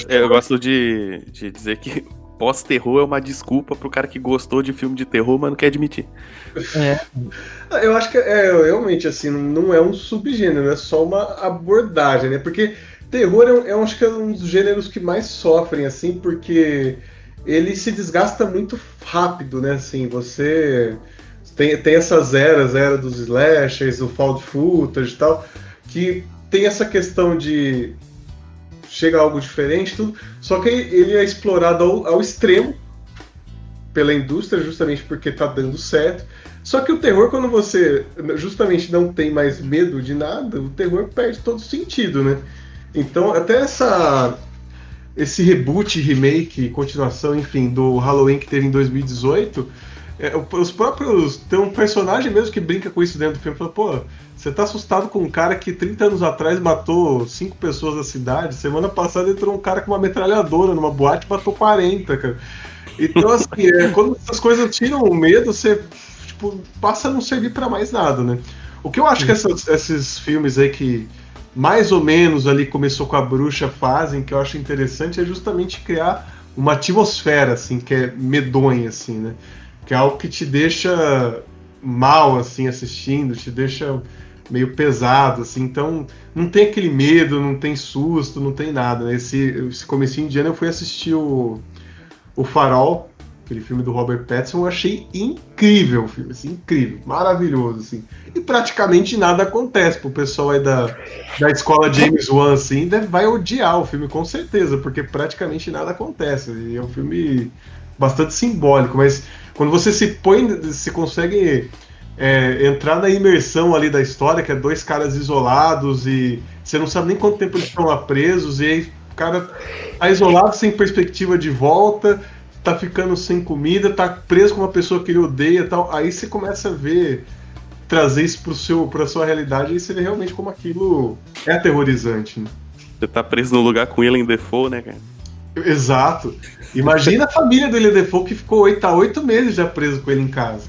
Eu gosto de dizer que pós-terror é uma desculpa pro cara que gostou de filme de terror, mas não quer admitir. Eu acho que realmente, assim, não é um subgênero, é só uma abordagem, né? Porque terror acho que é um dos gêneros que mais sofrem, assim, porque ele se desgasta muito rápido, né? Assim, você tem essas era dos slashers, o found footage e tal, que tem essa questão de... chega a algo diferente, tudo. Só que ele é explorado ao extremo pela indústria, justamente porque tá dando certo. Só que o terror, quando você justamente não tem mais medo de nada, o terror perde todo sentido, né? Então, até esse reboot, remake, continuação, enfim, do Halloween que teve em 2018, os próprios... tem um personagem mesmo que brinca com isso dentro do filme, fala, pô, você tá assustado com um cara que 30 anos atrás matou 5 pessoas da cidade, semana passada entrou um cara com uma metralhadora numa boate e matou 40, cara. Então, assim, quando essas coisas tiram o medo, você tipo, passa a não servir pra mais nada, né? O que eu acho que esses filmes aí que mais ou menos ali começou com a bruxa fazem, que eu acho interessante, é justamente criar uma atmosfera, assim, que é medonha, assim, né? Que é algo que te deixa mal, assim, assistindo, te deixa meio pesado, assim, então não tem aquele medo, não tem susto, não tem nada, né? Esse comecinho de ano eu fui assistir o Farol, aquele filme do Robert Pattinson, eu achei incrível o filme, assim, incrível, maravilhoso, assim, e praticamente nada acontece pro pessoal aí da escola James Wan, assim, vai odiar o filme com certeza, porque praticamente nada acontece, e é um filme bastante simbólico, mas quando você se põe, se consegue... entrar na imersão ali da história, que é dois caras isolados e você não sabe nem quanto tempo eles estão lá presos, e aí o cara tá isolado, sem perspectiva de volta, tá ficando sem comida, tá preso com uma pessoa que ele odeia e tal, aí você começa a ver, trazer isso pra sua realidade, e você vê realmente como aquilo é aterrorizante, né? Você tá preso no lugar com ele em default, né, cara? Exato. Imagina a família do William Defoe, que ficou 8 meses já preso com ele em casa.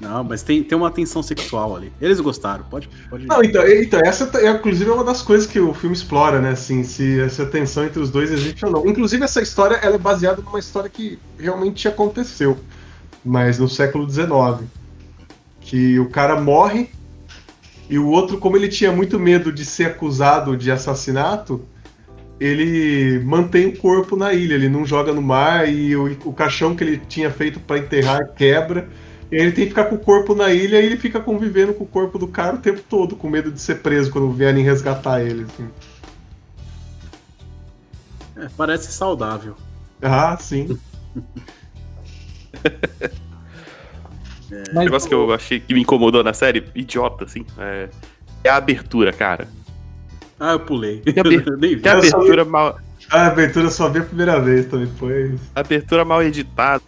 Não, mas tem uma tensão sexual ali. Eles gostaram, pode... Não, então essa é, inclusive, uma das coisas que o filme explora, né, assim, se essa tensão entre os dois existe ou não. Inclusive essa história, ela é baseada numa história que realmente aconteceu, mas no século XIX, que o cara morre e o outro, como ele tinha muito medo de ser acusado de assassinato, ele mantém o corpo na ilha, ele não joga no mar, e o caixão que ele tinha feito para enterrar quebra, e ele tem que ficar com o corpo na ilha, e ele fica convivendo com o corpo do cara o tempo todo, com medo de ser preso quando vierem resgatar ele, assim. Parece saudável. Ah, sim. O negócio que eu achei que me incomodou na série, idiota, assim, é a abertura, cara. Ah, eu pulei. Que abertura mal... A abertura só vi a primeira vez também, foi... Abertura mal editada,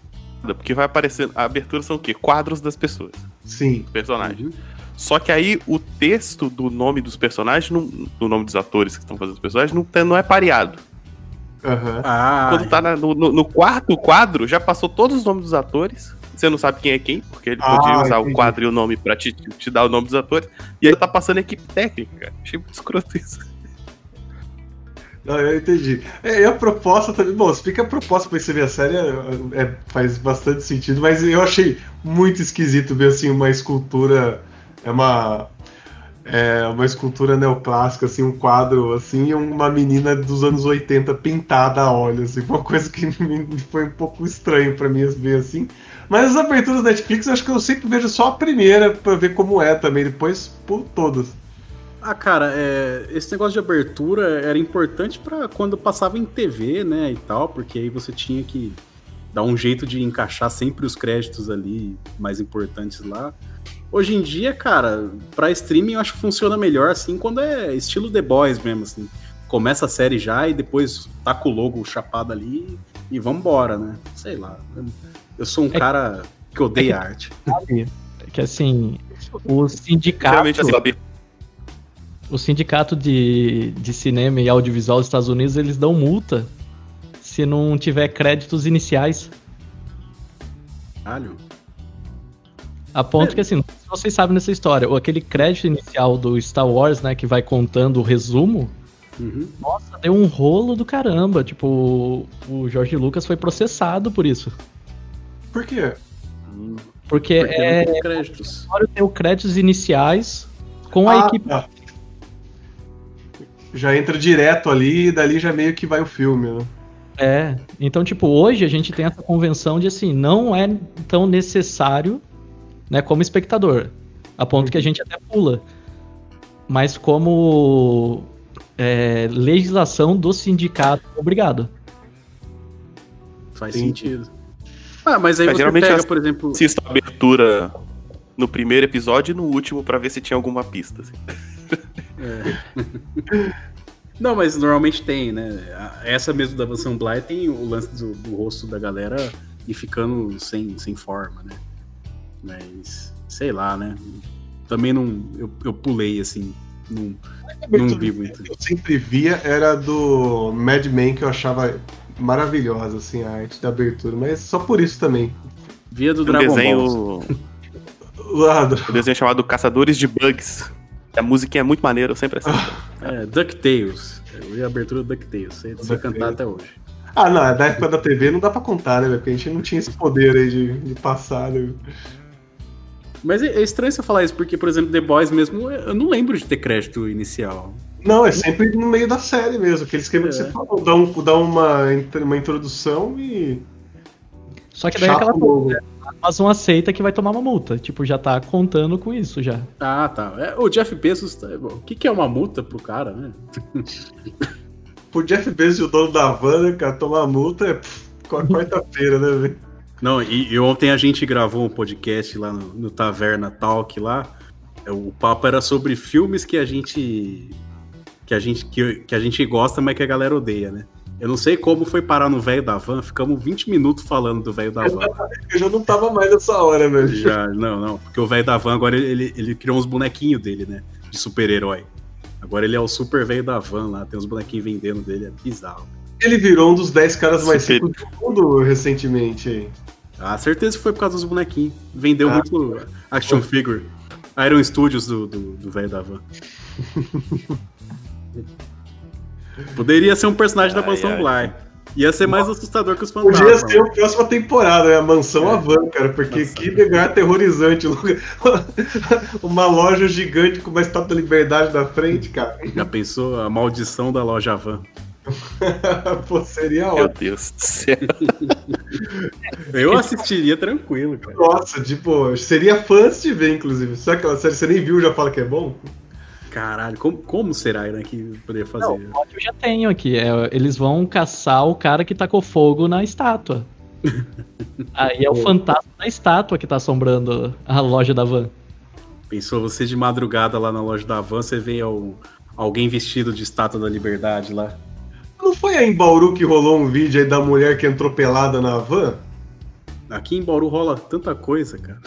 porque vai aparecendo... A abertura são o quê? Quadros das pessoas. Sim. Personagens. Uhum. Só que aí o texto do nome dos personagens, do nome dos atores que estão fazendo os personagens, não é pareado. Uhum. Ah, quando tá no quarto quadro, já passou todos os nomes dos atores... Você não sabe quem é quem, porque ele podia usar entendi. O quadro e o nome pra te dar o nome dos atores. E aí tá passando a equipe técnica. Achei muito escroto isso. Não, eu entendi. E a proposta também... Bom, se fica a proposta pra você ver a série, faz bastante sentido. Mas eu achei muito esquisito ver, assim, uma escultura... uma escultura neoclássica, assim, um quadro, assim, e uma menina dos anos 80 pintada a óleo, assim, uma coisa que foi um pouco estranho pra mim ver, assim. Mas as aberturas da Netflix, eu acho que eu sempre vejo só a primeira pra ver como é também, depois por todas. Ah, cara, esse negócio de abertura era importante pra quando passava em TV, né, e tal, porque aí você tinha que dar um jeito de encaixar sempre os créditos ali mais importantes lá. Hoje em dia, cara, pra streaming eu acho que funciona melhor, assim, quando é estilo The Boys mesmo, assim. Começa a série já e depois taca o logo chapado ali e vambora, né? Sei lá. Eu sou um cara que odeia arte. Que, assim, o sindicato de cinema e audiovisual dos Estados Unidos, eles dão multa se não tiver créditos iniciais. Caralho. A ponto que, assim, não sei se vocês sabem dessa história, aquele crédito inicial do Star Wars, né, que vai contando o resumo, uhum. Nossa, deu um rolo do caramba, tipo, o George Lucas foi processado por isso. Por quê? Porque tem créditos iniciais com a equipe. Tá. Já entra direto ali e dali já meio que vai o filme, né? Então, tipo, hoje a gente tem essa convenção de, assim, não é tão necessário, né, como espectador, a ponto que a gente até pula, mas como legislação do sindicato, obrigado. Faz sentido. Ah, mas aí você pega, por exemplo... Assista a abertura no primeiro episódio e no último pra ver se tinha alguma pista. Assim. Não, mas normalmente tem, né? Essa mesmo da Vanson Bly tem o lance do rosto da galera e ficando sem forma, né? Mas, sei lá, né? Também não... Eu pulei, assim. Não vi muito. Eu sempre via era do Mad Men, que eu achava maravilhosa, assim, a arte da abertura, mas só por isso também. Via do Dragon Ball. O desenho chamado Caçadores de Bugs. A musiquinha é muito maneira, eu sempre assisto. É, DuckTales. Eu vi a abertura do DuckTales, sem cantar até hoje. Ah, não, da época da TV não dá pra contar, né, velho? Porque a gente não tinha esse poder aí de passar, né? Mas é estranho você falar isso, porque, por exemplo, The Boys mesmo, eu não lembro de ter crédito inicial. Não, é sempre no meio da série mesmo, aquele esquema que você falou, dá uma introdução e... Só que daí é aquela coisa, a Amazon aceita que vai tomar uma multa, tipo, já tá contando com isso já. Ah, tá. É, o Jeff Bezos, tá, o que é uma multa pro cara, né? Pro Jeff Bezos e o dono da van, né, cara, tomar multa é quarta-feira, né, velho? Não, e ontem a gente gravou um podcast lá no Taverna Talk lá. O papo era sobre filmes que a gente gosta, mas que a galera odeia, né? Eu não sei como foi parar no Velho da Van, ficamos 20 minutos falando do Velho da Van. Eu já não tava mais nessa hora, velho. Já, não, porque o Velho da Van agora ele criou uns bonequinhos dele, né? De super-herói. Agora ele é o super Velho da Van lá, tem uns bonequinhos vendendo dele, é bizarro. Ele virou um dos 10 caras mais ricos do mundo recentemente aí. Ah, certeza que foi por causa dos bonequinhos. Vendeu muito action figure. Iron Studios do velho da van. Poderia ser um personagem da Mansão Bly. Ia ser mais assustador que os fantasmas. Podia ser a próxima temporada, né? A Mansão Havan, cara. Porque que lugar aterrorizante. Uma loja gigante com uma estátua da liberdade na frente, cara. Já pensou a maldição da loja Havan? Pô, seria ótimo. Meu Deus do céu. Eu assistiria tranquilo, cara. Nossa, tipo, seria fã se tiver, inclusive. Será que aquela série você nem viu e já fala que é bom? Caralho, como será, né, que poderia fazer? Não, eu já tenho aqui. Eles vão caçar o cara que tacou fogo na estátua. Aí é o fantasma da estátua que tá assombrando a loja da van. Pensou você de madrugada lá na loja da van, você vê alguém vestido de estátua da liberdade lá. Não foi aí em Bauru que rolou um vídeo aí da mulher que entrou pelada na van? Aqui em Bauru rola tanta coisa, cara.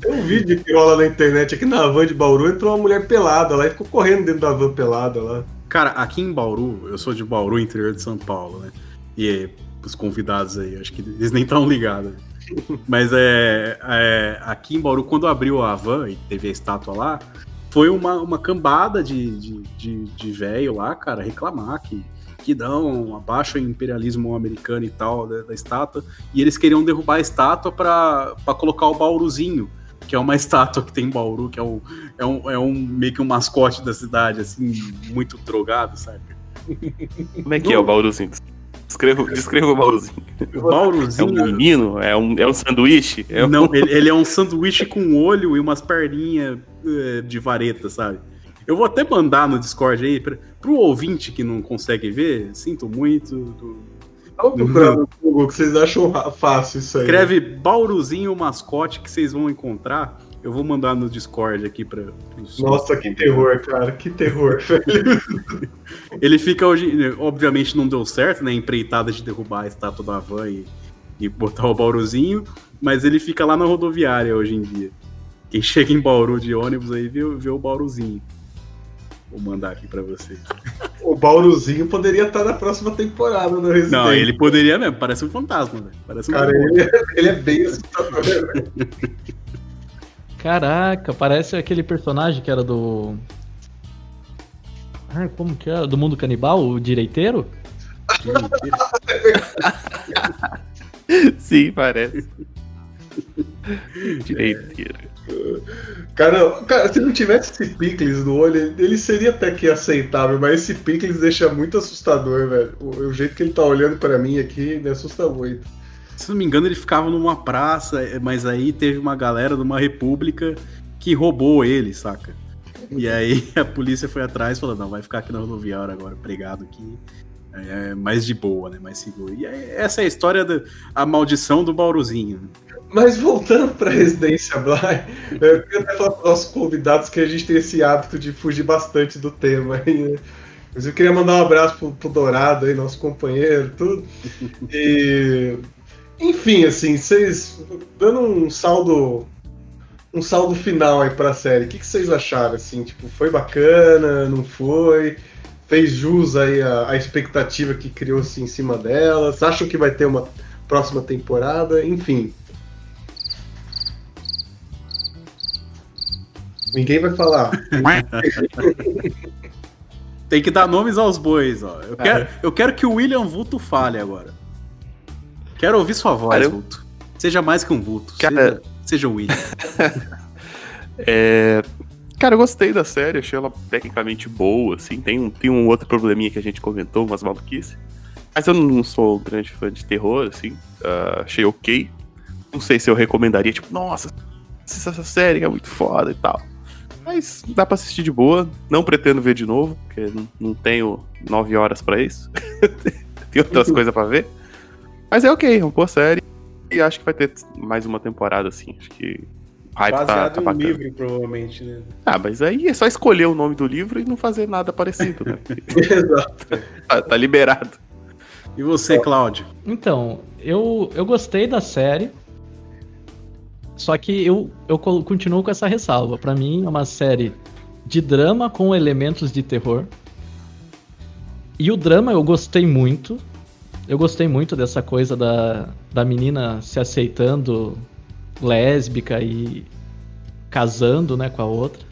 Tem um vídeo que rola na internet. Aqui na van de Bauru entrou uma mulher pelada lá e ficou correndo dentro da van pelada lá. Cara, aqui em Bauru, eu sou de Bauru, interior de São Paulo, né? E aí, os convidados aí, acho que eles nem estão ligados. Mas aqui em Bauru, quando abriu a van e teve a estátua lá, foi uma cambada de velho lá, cara, reclamar que não, abaixo o imperialismo americano e tal, da estátua, e eles queriam derrubar a estátua pra colocar o Bauruzinho, que é uma estátua que tem em Bauru, que é um meio que um mascote da cidade, assim, muito drogado, sabe? Como é que é o Bauruzinho? Descreva o Bauruzinho. Bauruzinho. É um menino? É um sanduíche? Não, ele é um sanduíche com olho e umas perninhas de vareta, sabe? Eu vou até mandar no Discord aí, pro ouvinte que não consegue ver, sinto muito. Vamos procurar no Google, que vocês acham fácil isso aí. Escreve Bauruzinho mascote que vocês vão encontrar. Eu vou mandar no Discord aqui pra... Nossa, que terror, cara, que terror. Ele fica hoje... Obviamente não deu certo, né? Empreitada de derrubar a estátua da van e botar o Bauruzinho, mas ele fica lá na rodoviária hoje em dia. Quem chega em Bauru de ônibus aí vê o Bauruzinho. Vou mandar aqui pra vocês. O Bauruzinho poderia estar na próxima temporada do Resident. Não, ele poderia mesmo. Parece um fantasma, velho. Parece um ele é bem assustador, velho. Caraca, parece aquele personagem que era do... Ah, como que era? Do Mundo Canibal? O Direiteiro? Sim, parece. Direiteiro. Cara, se não tivesse esse picles no olho, ele seria até que aceitável, mas esse picles deixa muito assustador, velho. O jeito que ele tá olhando pra mim aqui me assusta muito. Se não me engano, ele ficava numa praça, mas aí teve uma galera de uma república que roubou ele, saca? E aí a polícia foi atrás e falou, não, vai ficar aqui na rodoviária agora, pregado aqui. É mais de boa, né? Mais seguro. E aí, essa é a história da maldição do Bauruzinho. Mas voltando pra Residência Black, eu queria até falar pros nossos convidados que a gente tem esse hábito de fugir bastante do tema aí, né? Mas eu queria mandar um abraço pro Dourado aí, nosso companheiro, tudo. E... Enfim, assim, vocês dando um saldo final aí pra série, o que vocês acharam, assim? Tipo, foi bacana, não foi? fez jus aí a expectativa que criou-se em cima delas, acham que vai ter uma próxima temporada, enfim. Ninguém vai falar. Tem que dar nomes aos bois, ó. Eu quero que o William Vulto fale agora. Quero ouvir sua voz, cara, Vulto. Seja mais que um Vulto. Cara... Seja o William. Cara, eu gostei da série, achei ela tecnicamente boa, assim. Tem um outro probleminha que a gente comentou, umas maluquices. Mas eu não sou um grande fã de terror, assim. Achei ok. Não sei se eu recomendaria, tipo, nossa, essa série é muito foda e tal. Mas dá pra assistir de boa. Não pretendo ver de novo, porque não tenho 9 horas pra isso. Tem outras coisas pra ver. Mas é ok, é uma boa série. E acho que vai ter mais uma temporada, assim. Acho que o hype tá bacana. Baseado em um livro, provavelmente, né? Ah, mas aí é só escolher o nome do livro e não fazer nada parecido, né? Exato. Tá liberado. E você, Cláudio? Então, eu gostei da série. Só que eu continuo com essa ressalva. Pra mim, é uma série de drama com elementos de terror. E o drama eu gostei muito. Eu gostei muito dessa coisa da menina se aceitando lésbica e casando, né, com a outra.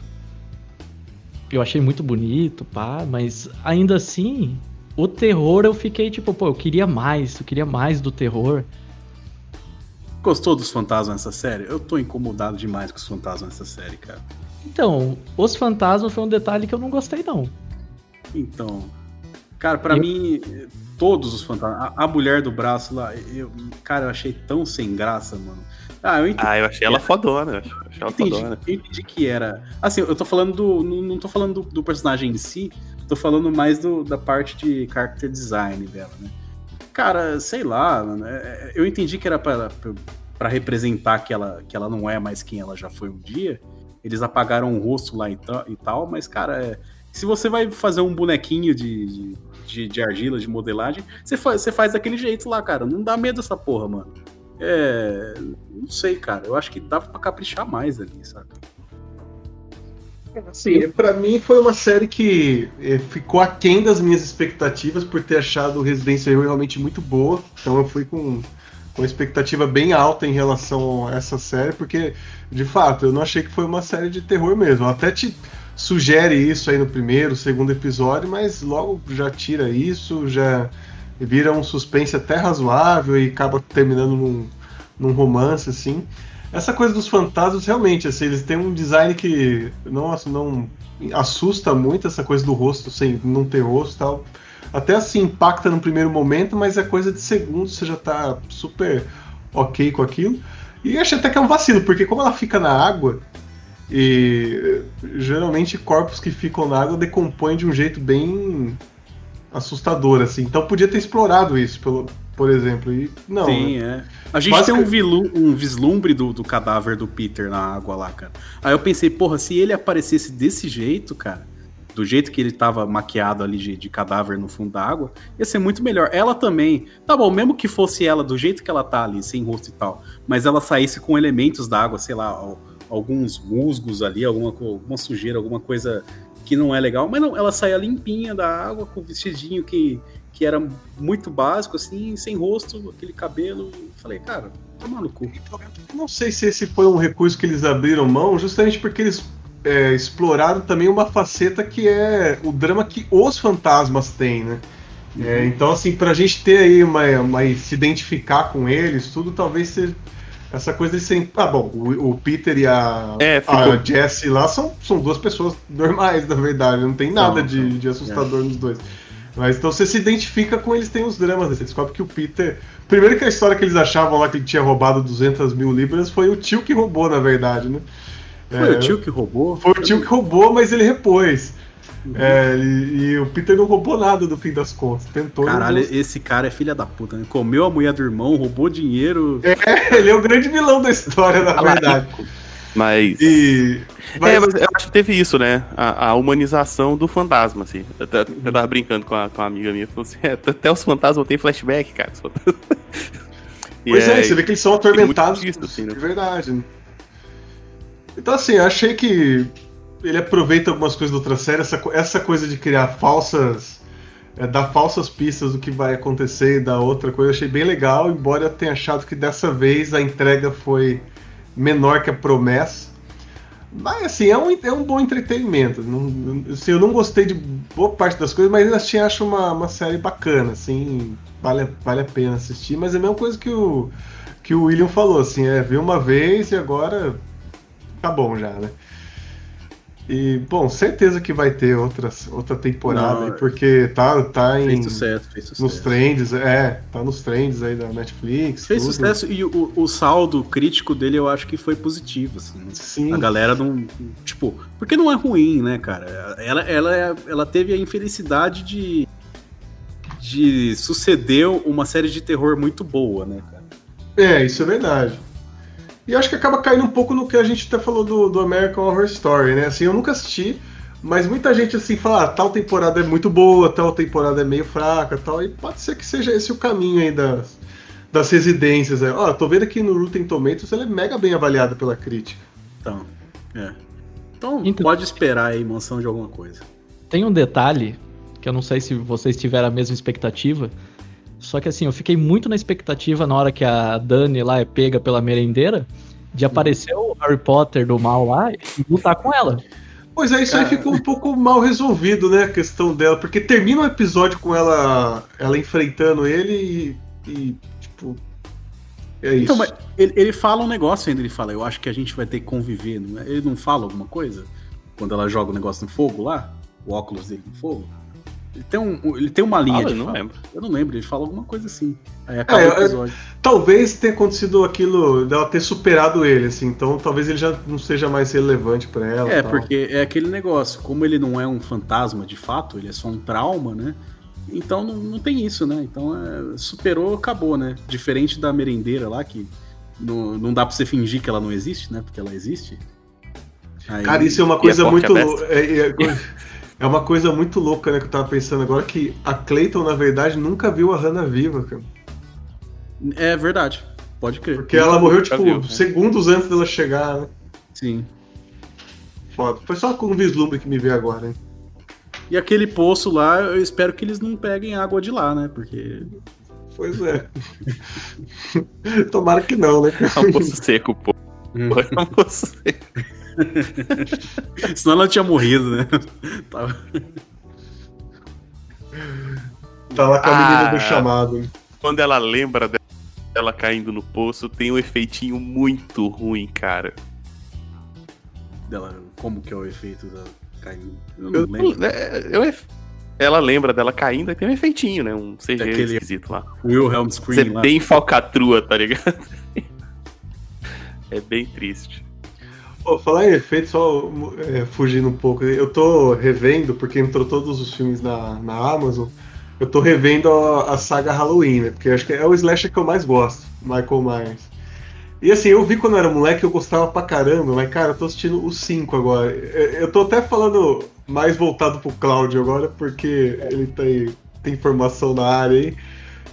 Eu achei muito bonito, pá. Mas ainda assim, o terror eu fiquei tipo, pô, eu queria mais do terror. Gostou dos fantasmas nessa série? Eu tô incomodado demais com os fantasmas nessa série, cara. Então, os fantasmas foi um detalhe que eu não gostei, não. Então, cara, pra mim, todos os fantasmas... A mulher do braço lá, eu achei tão sem graça, mano. Eu achei ela fodona. Eu entendi que era... Assim, eu tô falando Não tô falando do personagem em si, tô falando mais da parte de character design dela, né? Cara, sei lá, né? Eu entendi que era pra representar que ela não é mais quem ela já foi um dia. Eles apagaram o rosto lá e tal, mas, cara, se você vai fazer um bonequinho de argila, de modelagem, você faz daquele jeito lá, cara. Não dá medo essa porra, mano. Não sei, cara. Eu acho que dava pra caprichar mais ali, sabe? Sim, pra mim foi uma série que ficou aquém das minhas expectativas por ter achado Residência Hill realmente muito boa, então eu fui com uma expectativa bem alta em relação a essa série, porque de fato eu não achei que foi uma série de terror mesmo. Ela até te sugere isso aí no primeiro, segundo episódio, mas logo já tira isso, já vira um suspense até razoável e acaba terminando num romance, assim. Essa coisa dos fantasmas, realmente, assim, eles têm um design que não assusta muito, essa coisa do rosto, sem não ter rosto e tal. Até assim, impacta no primeiro momento, mas é coisa de segundo, você já tá super ok com aquilo. E achei até que é um vacilo, porque como ela fica na água, e geralmente corpos que ficam na água decompõem de um jeito bem assustador, assim. Então podia ter explorado isso, por exemplo, e não. Sim, né? A gente tem um vislumbre do cadáver do Peter na água lá, cara. Aí eu pensei, porra, se ele aparecesse desse jeito, cara, do jeito que ele tava maquiado ali de cadáver no fundo da água, ia ser muito melhor. Ela também, tá bom, mesmo que fosse ela do jeito que ela tá ali, sem rosto e tal, mas ela saísse com elementos da água, sei lá, alguns musgos ali, alguma sujeira, alguma coisa que não é legal, mas não, ela saía limpinha da água, com o vestidinho que era muito básico, assim, sem rosto, aquele cabelo. Falei, cara, tá maluco. Eu não sei se esse foi um recurso que eles abriram mão, justamente porque eles exploraram também uma faceta que é o drama que os fantasmas têm, né? Uhum. Então, assim, pra gente ter aí se identificar com eles, tudo, talvez seja... Essa coisa de ser... Ah, bom, o Peter e a Jessie lá são duas pessoas normais, na verdade. Não tem nada de assustador nos dois. Mas então você se identifica com eles, tem os dramas. Né? Você descobre que o Peter... Primeiro que a história que eles achavam lá que ele tinha roubado 200 mil libras foi o tio que roubou, na verdade, né? Foi o tio que roubou? Foi o tio que roubou, mas ele repôs. Uhum. E o Peter não roubou nada no fim das contas. Tentou. Caralho, esse cara é filha da puta, né? Comeu a mulher do irmão, roubou dinheiro. Ele é o grande vilão da história, na verdade. Mas eu acho que teve isso, né? A humanização do fantasma, assim. Eu tava brincando com uma amiga minha, falou assim: até os fantasmas têm flashback, cara. Pois você vê que eles são atormentados. Muito disso, assim, né? De verdade. Então, assim, eu achei que ele aproveita algumas coisas da outra série, essa coisa de criar falsas, dar falsas pistas do que vai acontecer e da outra coisa, eu achei bem legal, embora eu tenha achado que dessa vez a entrega foi menor que a promessa. Mas assim, é um bom entretenimento. Não, assim, eu não gostei de boa parte das coisas, mas ainda assim acho uma série bacana, assim, vale a pena assistir, mas é a mesma coisa que o William falou, assim, viu uma vez e agora tá bom já, né? E, bom, certeza que vai ter outra temporada, não, porque tá fez sucesso, nos trends, tá nos trends aí da Netflix. Fez tudo. Sucesso e o saldo crítico dele eu acho que foi positivo, assim. Sim. A galera não, tipo, porque não é ruim, né, cara? Ela teve a infelicidade de suceder uma série de terror muito boa, né, cara? Isso é verdade. E acho que acaba caindo um pouco no que a gente até falou do American Horror Story, né? Assim, eu nunca assisti, mas muita gente assim fala, tal temporada é muito boa, tal temporada é meio fraca, tal, e pode ser que seja esse o caminho aí das residências. Né? Tô vendo aqui no Rotten Tomatoes, ela é mega bem avaliada pela crítica. Então pode esperar aí mansão de alguma coisa. Tem um detalhe, que eu não sei se vocês tiveram a mesma expectativa, só que assim, eu fiquei muito na expectativa na hora que a Dani lá é pega pela merendeira, de aparecer o Harry Potter do mal lá e lutar com ela. Pois é, isso aí ficou um pouco mal resolvido, né, a questão dela, porque termina o episódio com ela enfrentando ele e tipo, é isso. Então, mas ele fala um negócio ainda, ele fala, eu acho que a gente vai ter que conviver, não é? Ele não fala alguma coisa? Quando ela joga o negócio no fogo lá, o óculos dele no fogo? Ele tem uma linha de fala. Eu não lembro, ele fala alguma coisa assim. Aí acaba o episódio. Talvez tenha acontecido aquilo dela ter superado ele, assim, então talvez ele já não seja mais relevante pra ela. Tal. Porque é aquele negócio, como ele não é um fantasma de fato, ele é só um trauma, né? Então não tem isso, né? Então superou, acabou, né? Diferente da merendeira lá, que não dá pra você fingir que ela não existe, né? Porque ela existe. Aí... Cara, isso é uma coisa muito... É uma coisa muito louca, né, que eu tava pensando agora, que a Clayton, na verdade, nunca viu a Hannah viva, cara. É verdade, pode crer. Porque ela morreu, tipo, segundos antes dela chegar, né? Sim. Foda. Foi só com um vislumbre que me veio agora, hein? E aquele poço lá, eu espero que eles não peguem água de lá, né, porque... Pois é. Tomara que não, né? É um poço seco, pô. É um poço seco. Senão ela tinha morrido, né? Tá lá com a menina do chamado. Quando ela lembra dela caindo no poço, tem um efeitinho muito ruim, cara. Como que é o efeito dela caindo? Eu não lembro. Ela lembra dela caindo e tem um efeitinho, né? Um CG esquisito lá. Wilhelm Scream. Você é bem falcatrua, tá ligado? É bem triste. Falar em efeito, só fugindo um pouco, eu tô revendo, porque entrou todos os filmes na Amazon, eu tô revendo a saga Halloween, né, porque acho que é o slasher que eu mais gosto, Michael Myers. E assim, eu vi quando eu era moleque, eu gostava pra caramba, mas cara, eu tô assistindo os 5 agora. Eu tô até falando mais voltado pro Cláudio agora, porque ele tem formação na área aí.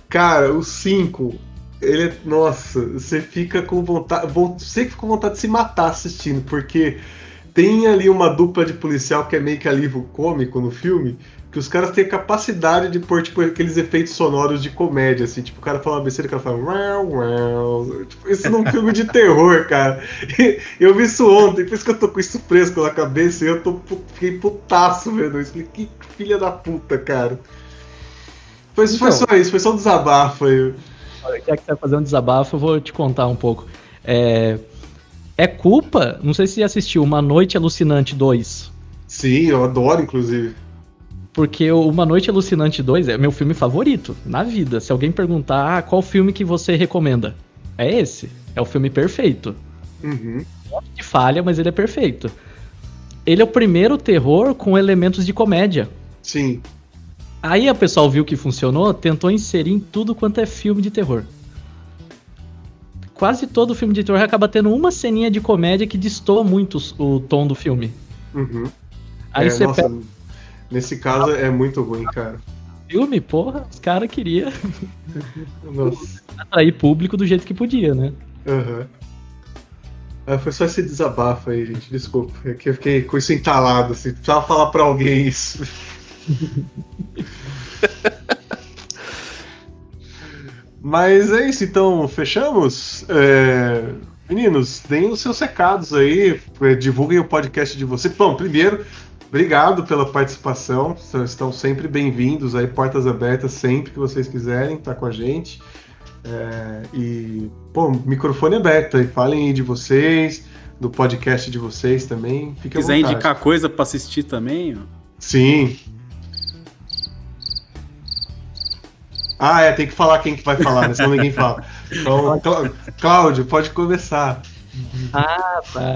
Cara, os 5... nossa, você fica com vontade. Você fica com vontade de se matar assistindo, porque tem ali uma dupla de policial que é meio que alívio cômico no filme, que os caras têm a capacidade de pôr, tipo, aqueles efeitos sonoros de comédia, assim, tipo, o cara fala uma besteira, o cara fala uau, uau. Tipo, isso não é um filme de terror, cara. Eu vi isso ontem, por isso que eu tô com isso fresco na cabeça, e eu fiquei putaço vendo isso. Que filha da puta, cara. Foi só isso, foi só um desabafo aí. Já que você vai fazer um desabafo, eu vou te contar um pouco. É culpa? Não sei se você assistiu Uma Noite Alucinante 2. Sim, eu adoro, inclusive. Porque Uma Noite Alucinante 2 é meu filme favorito na vida. Se alguém perguntar, qual filme que você recomenda? É esse. É o filme perfeito. Uhum. De falha, mas ele é perfeito. Ele é o primeiro terror com elementos de comédia. Sim. Aí o pessoal viu que funcionou, tentou inserir em tudo quanto é filme de terror. Quase todo filme de terror acaba tendo uma ceninha de comédia que destoa muito o tom do filme. Uhum. Aí você nossa, pega... Nesse caso é muito ruim, cara. Filme, porra, os caras queriam atrair público do jeito que podia, né? Uhum. Foi só esse desabafo aí, gente, desculpa. É que eu fiquei com isso entalado, assim, precisava falar pra alguém isso. Mas é isso, então, fechamos? Meninos, deem os seus recados aí, divulguem o podcast de vocês. Bom, primeiro, obrigado pela participação, estão sempre bem-vindos aí, portas abertas sempre que vocês quiserem, tá com a gente. E, pô, microfone aberto, e falem aí de vocês, do podcast de vocês também. Fique à vontade. Quiser indicar coisa pra assistir também? Ó. Sim. Ah, tem que falar quem que vai falar, né? Senão ninguém fala. Então, Cláudio, pode começar. Ah, tá.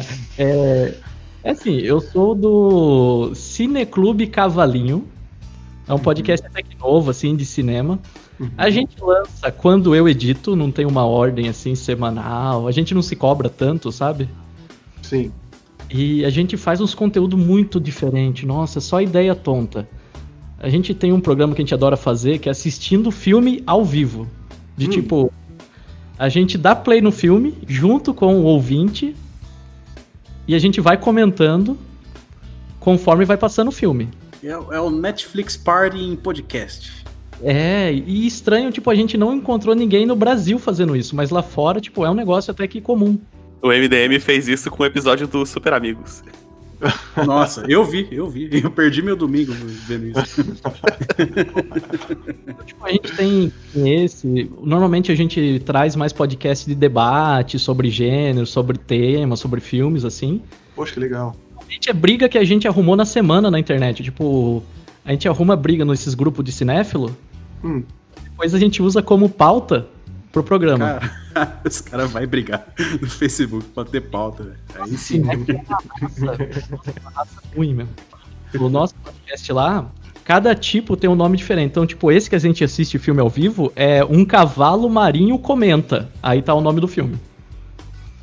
Assim, eu sou do Cineclube Cavalinho. É um podcast até que novo, assim, de cinema. A gente lança quando eu edito, não tem uma ordem assim semanal, a gente não se cobra tanto, sabe? Sim. E a gente faz uns conteúdos muito diferentes, nossa, só ideia tonta. A gente tem um programa que a gente adora fazer, que é assistindo filme ao vivo. De tipo, a gente dá play no filme junto com o ouvinte e a gente vai comentando conforme vai passando o filme. É o Netflix Party em podcast. E estranho, tipo, a gente não encontrou ninguém no Brasil fazendo isso, mas lá fora, tipo, é um negócio até que comum. O MDM fez isso com o episódio do Super Amigos. Nossa, eu vi. Eu perdi meu domingo vendo isso. Tipo, a gente tem esse... Normalmente a gente traz mais podcast de debate sobre gênero, sobre temas, sobre filmes, assim. Poxa, que legal. Normalmente é briga que a gente arrumou na semana na internet, tipo... A gente arruma briga nesses grupos de cinéfilo, depois a gente usa como pauta pro programa. Cara, os caras vão brigar no Facebook pra ter pauta, velho. Aí sim. É ruim mesmo. O nosso podcast lá, cada tipo tem um nome diferente. Então, tipo, esse que a gente assiste filme ao vivo é Um Cavalo Marinho Comenta. Aí tá o nome do filme.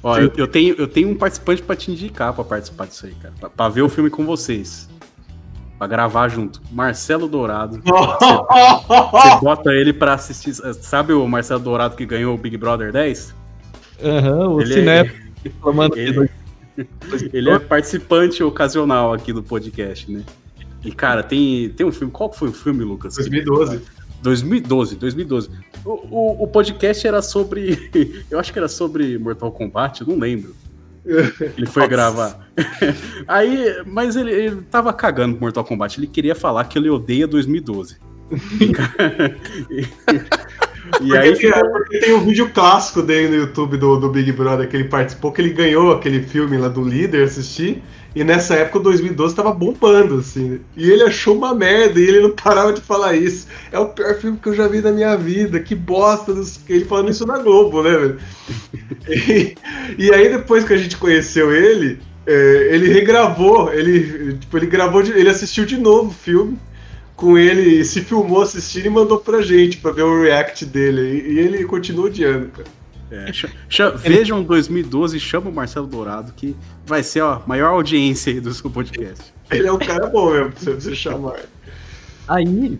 Ó, eu tenho um participante pra te indicar pra participar disso aí, cara. Pra ver o filme com vocês. Pra gravar junto. Marcelo Dourado. Você bota ele pra assistir. Sabe o Marcelo Dourado que ganhou o Big Brother 10? O cinéfilo. Ele é participante ocasional aqui do podcast, né? E, cara, tem um filme... Qual foi o filme, Lucas? 2012. O podcast era sobre... Eu acho que era sobre Mortal Kombat, eu não lembro. Ele foi gravar. Aí, mas ele tava cagando pro Mortal Kombat. Ele queria falar que ele odeia 2012. Porque tem um vídeo clássico dele no YouTube do Big Brother que ele participou, que ele ganhou aquele filme lá do líder, assisti. E nessa época o 2012 tava bombando, assim. E ele achou uma merda e ele não parava de falar isso. É o pior filme que eu já vi na minha vida, que bosta. Ele falando isso na Globo, né, velho? E aí depois que a gente conheceu ele, ele regravou, ele assistiu de novo o filme. Com ele, se filmou assistindo e mandou pra gente pra ver o react dele. E ele continua odiando, cara. Vejam 2012 e chama o Marcelo Dourado, que vai ser a maior audiência aí do seu podcast. Ele é um cara bom mesmo, pra você chamar. Aí,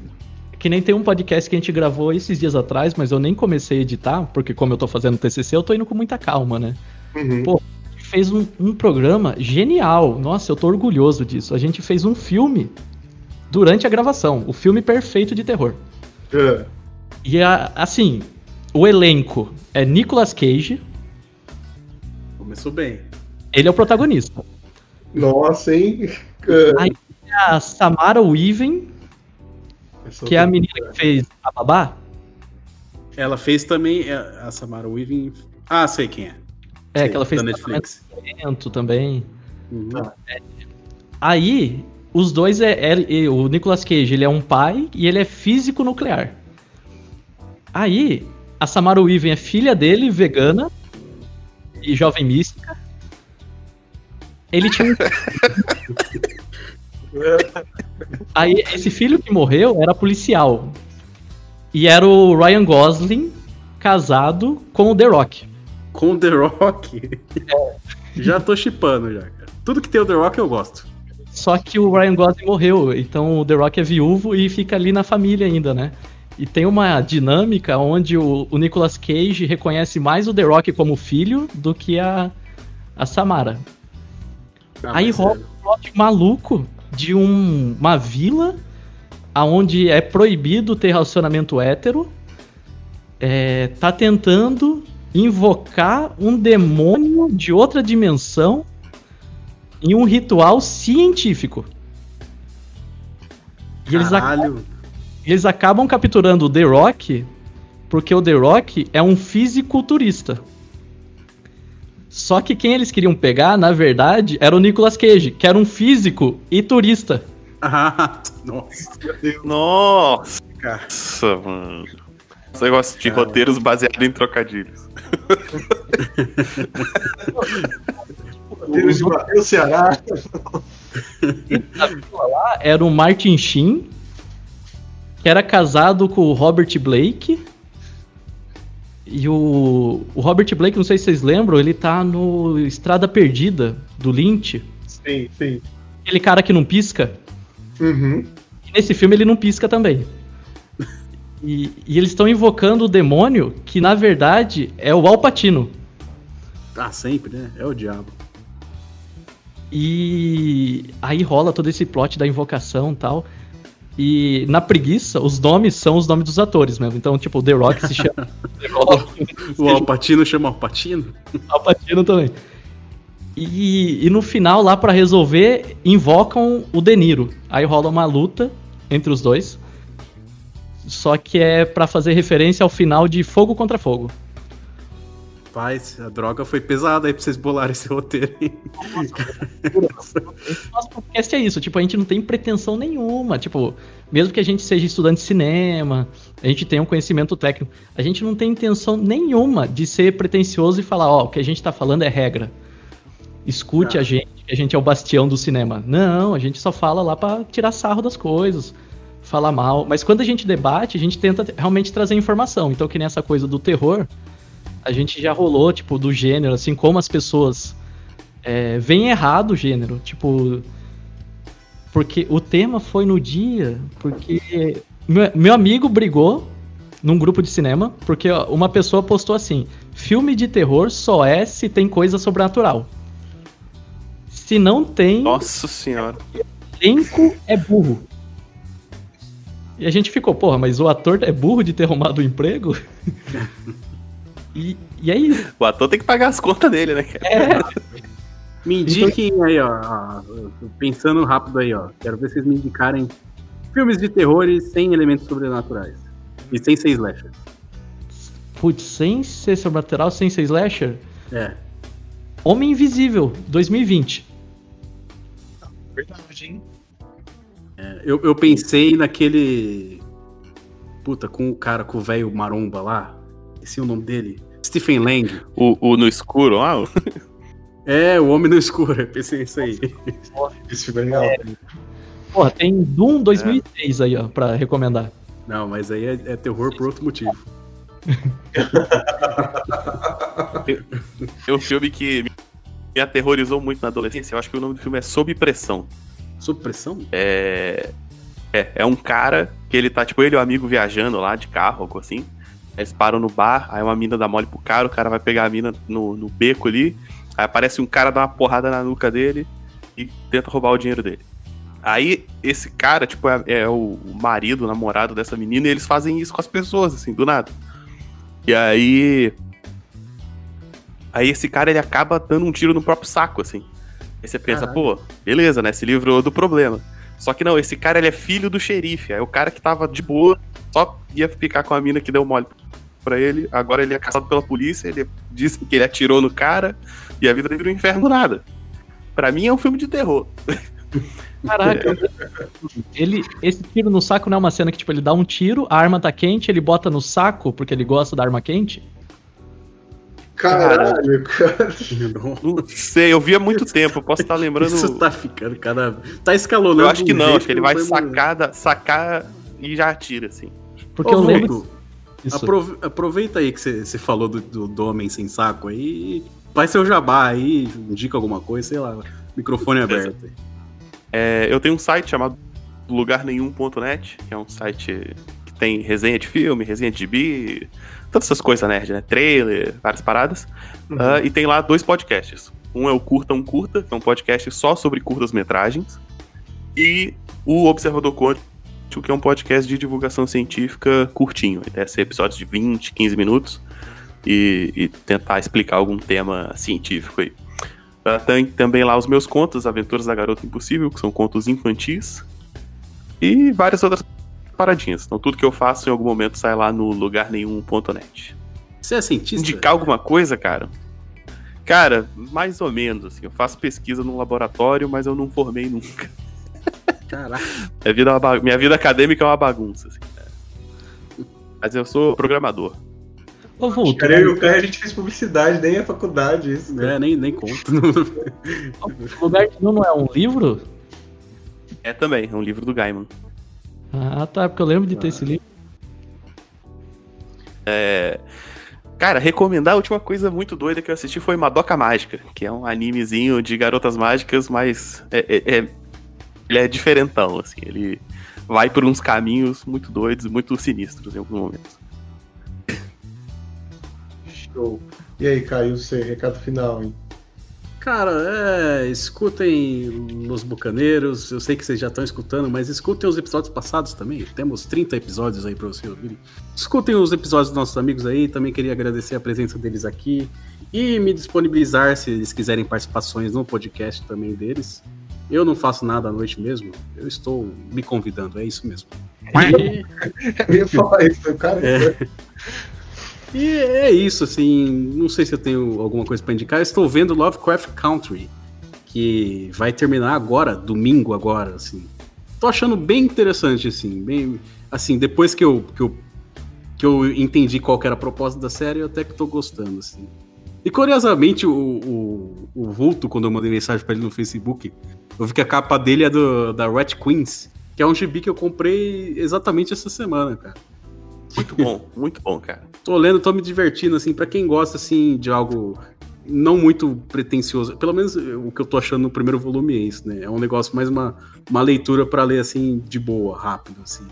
que nem tem um podcast que a gente gravou esses dias atrás, mas eu nem comecei a editar, porque como eu tô fazendo TCC, eu tô indo com muita calma, né? Uhum. Pô, a gente fez um programa genial. Nossa, eu tô orgulhoso disso. A gente fez um filme... Durante a gravação, o filme perfeito de terror. E assim, o elenco é Nicolas Cage. Começou bem. Ele é o protagonista. Nossa, hein? Aí tem a Samara Weaving, que é a menina que fez a babá. Ela fez também a Samara Weaving. Ah, sei quem é. Sei, que ela fez da Netflix também. Uhum. Aí. Os dois, o Nicolas Cage, ele é um pai e ele é físico nuclear. Aí, a Samara Weaving é filha dele, vegana e jovem mística. Ele tinha... Aí, esse filho que morreu era policial. E era o Ryan Gosling casado com o The Rock. Com o The Rock? Já tô shippando, já. Tudo que tem o The Rock eu gosto. Só que o Ryan Gosling morreu, então o The Rock é viúvo e fica ali na família ainda, né? E tem uma dinâmica onde o Nicolas Cage reconhece mais o The Rock como filho do que a a Samara. Aí rola um plot maluco de uma vila onde é proibido ter relacionamento hétero. Tá tentando invocar um demônio de outra dimensão em um ritual científico. E eles acabam capturando o The Rock, porque o The Rock é um fisiculturista. Só que quem eles queriam pegar, na verdade, era o Nicolas Cage, que era um físico e turista. Ah, nossa, meu Deus. Nossa, mano. Esse negócio de roteiros baseados em trocadilhos. Roteiros de Brasil, Ceará. A pessoa lá era o Martin Sheen, que era casado com o Robert Blake. E o Robert Blake, não sei se vocês lembram, ele tá no Estrada Perdida, do Lynch. Sim, sim. Aquele cara que não pisca. Uhum. E nesse filme ele não pisca também. E eles estão invocando o demônio, que na verdade é o Al Pacino. Ah, sempre, né? É o diabo. E aí rola todo esse plot da invocação e tal. E na preguiça, os nomes são os nomes dos atores mesmo. Então, tipo, o The Rock se chama The Rock. O Al Pacino chama Al Pacino? Al Pacino também. E no final, lá pra resolver, invocam o De Niro. Aí rola uma luta entre os dois. Só que é pra fazer referência ao final de Fogo Contra Fogo. Rapaz, a droga foi pesada aí pra vocês bolarem esse roteiro, hein? Nosso podcast é isso, tipo, a gente não tem pretensão nenhuma, tipo, mesmo que a gente seja estudante de cinema, a gente tenha um conhecimento técnico, a gente não tem intenção nenhuma de ser pretensioso e falar, ó, o que a gente tá falando é regra. Escute a gente, que a gente é o bastião do cinema. Não, a gente só fala lá pra tirar sarro das coisas, falar mal, mas quando a gente debate, a gente tenta realmente trazer informação, então que nem essa coisa do terror... A gente já rolou, tipo, do gênero, assim, como as pessoas veem errado o gênero, tipo, porque o tema foi no dia, porque meu amigo brigou num grupo de cinema, porque uma pessoa postou assim, filme de terror só é se tem coisa sobrenatural. Se não tem... Nossa senhora. Elenco é burro. E a gente ficou, porra, mas o ator é burro de ter arrumado o emprego? E é isso. O ator tem que pagar as contas dele, né? Me indiquem aí, ó. Pensando rápido aí, ó. Quero ver vocês me indicarem filmes de terror sem elementos sobrenaturais. E sem ser slasher. Putz, sem ser sobrenatural, sem ser slasher? É. Homem Invisível, 2020. Verdade, hein? Eu pensei naquele... Puta, com o cara, com o velho maromba lá. Esse é o nome dele. Stephen Lang. O No Escuro, ah? O Homem No Escuro, eu pensei nisso aí. Esse filme é legal. Porra, tem Doom 2003 aí, ó, pra recomendar. Não, mas aí é terror por outro motivo. Tem um filme que me aterrorizou muito na adolescência, eu acho que o nome do filme é Sob Pressão. Sob Pressão? É um cara que ele tá, tipo, ele e o amigo viajando lá de carro, algo assim. Eles param no bar, aí uma mina dá mole pro cara, o cara vai pegar a mina no beco ali, aí aparece um cara, dá uma porrada na nuca dele e tenta roubar o dinheiro dele. Aí esse cara, tipo, é o marido, o namorado dessa menina, e eles fazem isso com as pessoas, assim, do nada. E aí esse cara, ele acaba dando um tiro no próprio saco, assim. Aí você pensa, pô, beleza, né, se livrou do problema. Só que não, esse cara, ele é filho do xerife, aí o cara que tava de boa só ia ficar com a mina que deu mole pra ele, agora ele é caçado pela polícia, ele disse que ele atirou no cara e a vida dele virou um inferno, nada. Pra mim é um filme de terror. Caraca. Esse tiro no saco não é uma cena que, tipo, ele dá um tiro, a arma tá quente, ele bota no saco porque ele gosta da arma quente? Caralho, cara. Não sei, eu vi há muito tempo, eu posso estar lembrando... Isso tá ficando, cara. Tá escalonando. Eu acho que não, acho que ele vai sacar e já atira, assim. Porque eu lembro... Aproveita aí que você falou do homem sem saco aí, faz seu jabá aí, indica alguma coisa, sei lá, microfone aberto. Eu tenho um site chamado LugarNenhum.net, que é um site que tem resenha de filme, resenha de gibi... Todas essas coisas nerd, né? Trailer, várias paradas. E tem lá 2 podcasts. Um é o Curta um Curta, que é um podcast só sobre curtas-metragens. E o Observador Conto, que é um podcast de divulgação científica curtinho. Deve ser episódios de 20, 15 minutos. E tentar explicar algum tema científico aí. Tem também lá os meus contos, Aventuras da Garota Impossível, que são contos infantis. E várias outras paradinhas. Então tudo que eu faço em algum momento sai lá no LugarNenhum.net. Você é cientista? Indicar alguma coisa, cara? Cara, mais ou menos, assim. Eu faço pesquisa num laboratório, mas eu não formei nunca. Caraca. Minha vida acadêmica é uma bagunça, assim, cara. Mas eu sou programador. Ô, voltando. O cara, a gente fez publicidade, nem a faculdade, isso, né? É, nem conto. O LugarNenhum não é um livro? É também, é um livro do Gaiman. Ah, tá, porque eu lembro de ter esse livro. É... Cara, recomendar a última coisa muito doida que eu assisti foi Madoka Mágica, que é um animezinho de garotas mágicas, mas ele é diferentão, assim, ele vai por uns caminhos muito doidos, muito sinistros em alguns momentos. E aí, Caio, seu recado final, hein? Cara, escutem Los Bucaneros, eu sei que vocês já estão escutando, mas escutem os episódios passados também, temos 30 episódios aí para vocês ouvirem. Escutem os episódios dos nossos amigos aí, também queria agradecer a presença deles aqui e me disponibilizar se eles quiserem participações no podcast também deles. Eu não faço nada à noite mesmo, eu estou me convidando, é isso mesmo. Eu ia falar isso, cara. E é isso, assim, não sei se eu tenho alguma coisa pra indicar, eu estou vendo Lovecraft Country, que vai terminar agora, domingo agora, assim. Tô achando bem interessante, assim, bem, assim, depois que eu entendi qual que era a proposta da série, eu até que tô gostando, assim. E curiosamente, o Vulto, quando eu mandei mensagem pra ele no Facebook, eu vi que a capa dele é da Rat Queens, que é um gibi que eu comprei exatamente essa semana, cara. Muito bom, cara. Tô lendo, tô me divertindo, assim, pra quem gosta, assim, de algo não muito pretencioso, pelo menos o que eu tô achando no primeiro volume é isso, né? É um negócio mais uma leitura pra ler, assim, de boa, rápido, assim.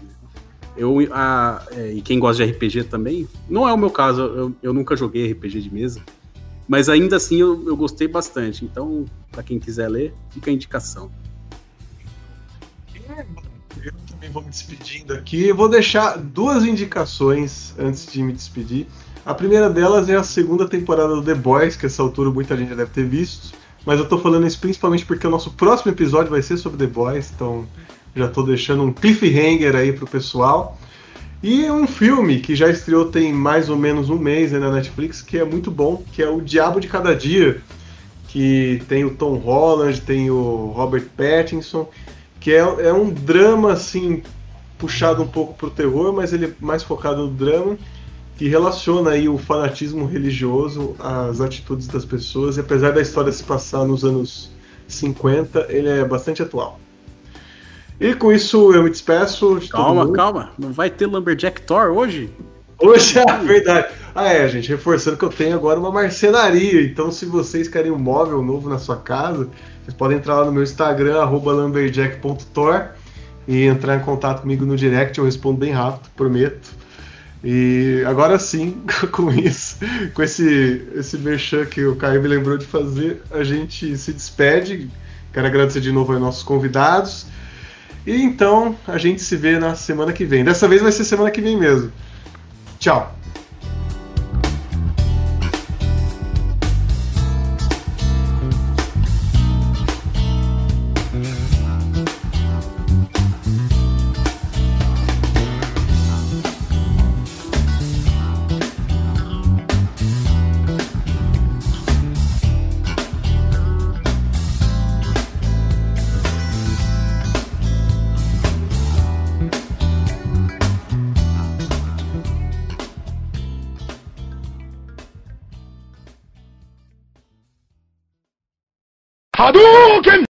E quem gosta de RPG também, não é o meu caso, eu nunca joguei RPG de mesa, mas ainda assim eu gostei bastante, então, pra quem quiser ler, fica a indicação. Eu também vou me despedindo aqui. Eu vou deixar duas indicações antes de me despedir. A primeira delas é a segunda temporada do The Boys, que essa altura muita gente já deve ter visto. Mas eu tô falando isso principalmente porque o nosso próximo episódio vai ser sobre The Boys, então já tô deixando um cliffhanger aí pro pessoal. E um filme que já estreou tem mais ou menos um mês, né, na Netflix, que é muito bom, que é O Diabo de Cada Dia, que tem o Tom Holland, tem o Robert Pattinson, que é um drama, assim, puxado um pouco pro terror, mas ele é mais focado no drama, que relaciona aí o fanatismo religioso às atitudes das pessoas, e apesar da história se passar nos anos 50, ele é bastante atual. E com isso eu me despeço de todo mundo. Calma, não vai ter Lumberjack Thor hoje? Hoje é verdade. Gente, reforçando que eu tenho agora uma marcenaria, então se vocês querem um móvel novo na sua casa... Vocês podem entrar lá no meu Instagram, @lumberjack.tor, e entrar em contato comigo no direct, eu respondo bem rápido, prometo. E agora sim, com esse merchan que o Caio me lembrou de fazer, a gente se despede. Quero agradecer de novo aos nossos convidados. E então, a gente se vê na semana que vem. Dessa vez vai ser semana que vem mesmo. Tchau! Hadouken!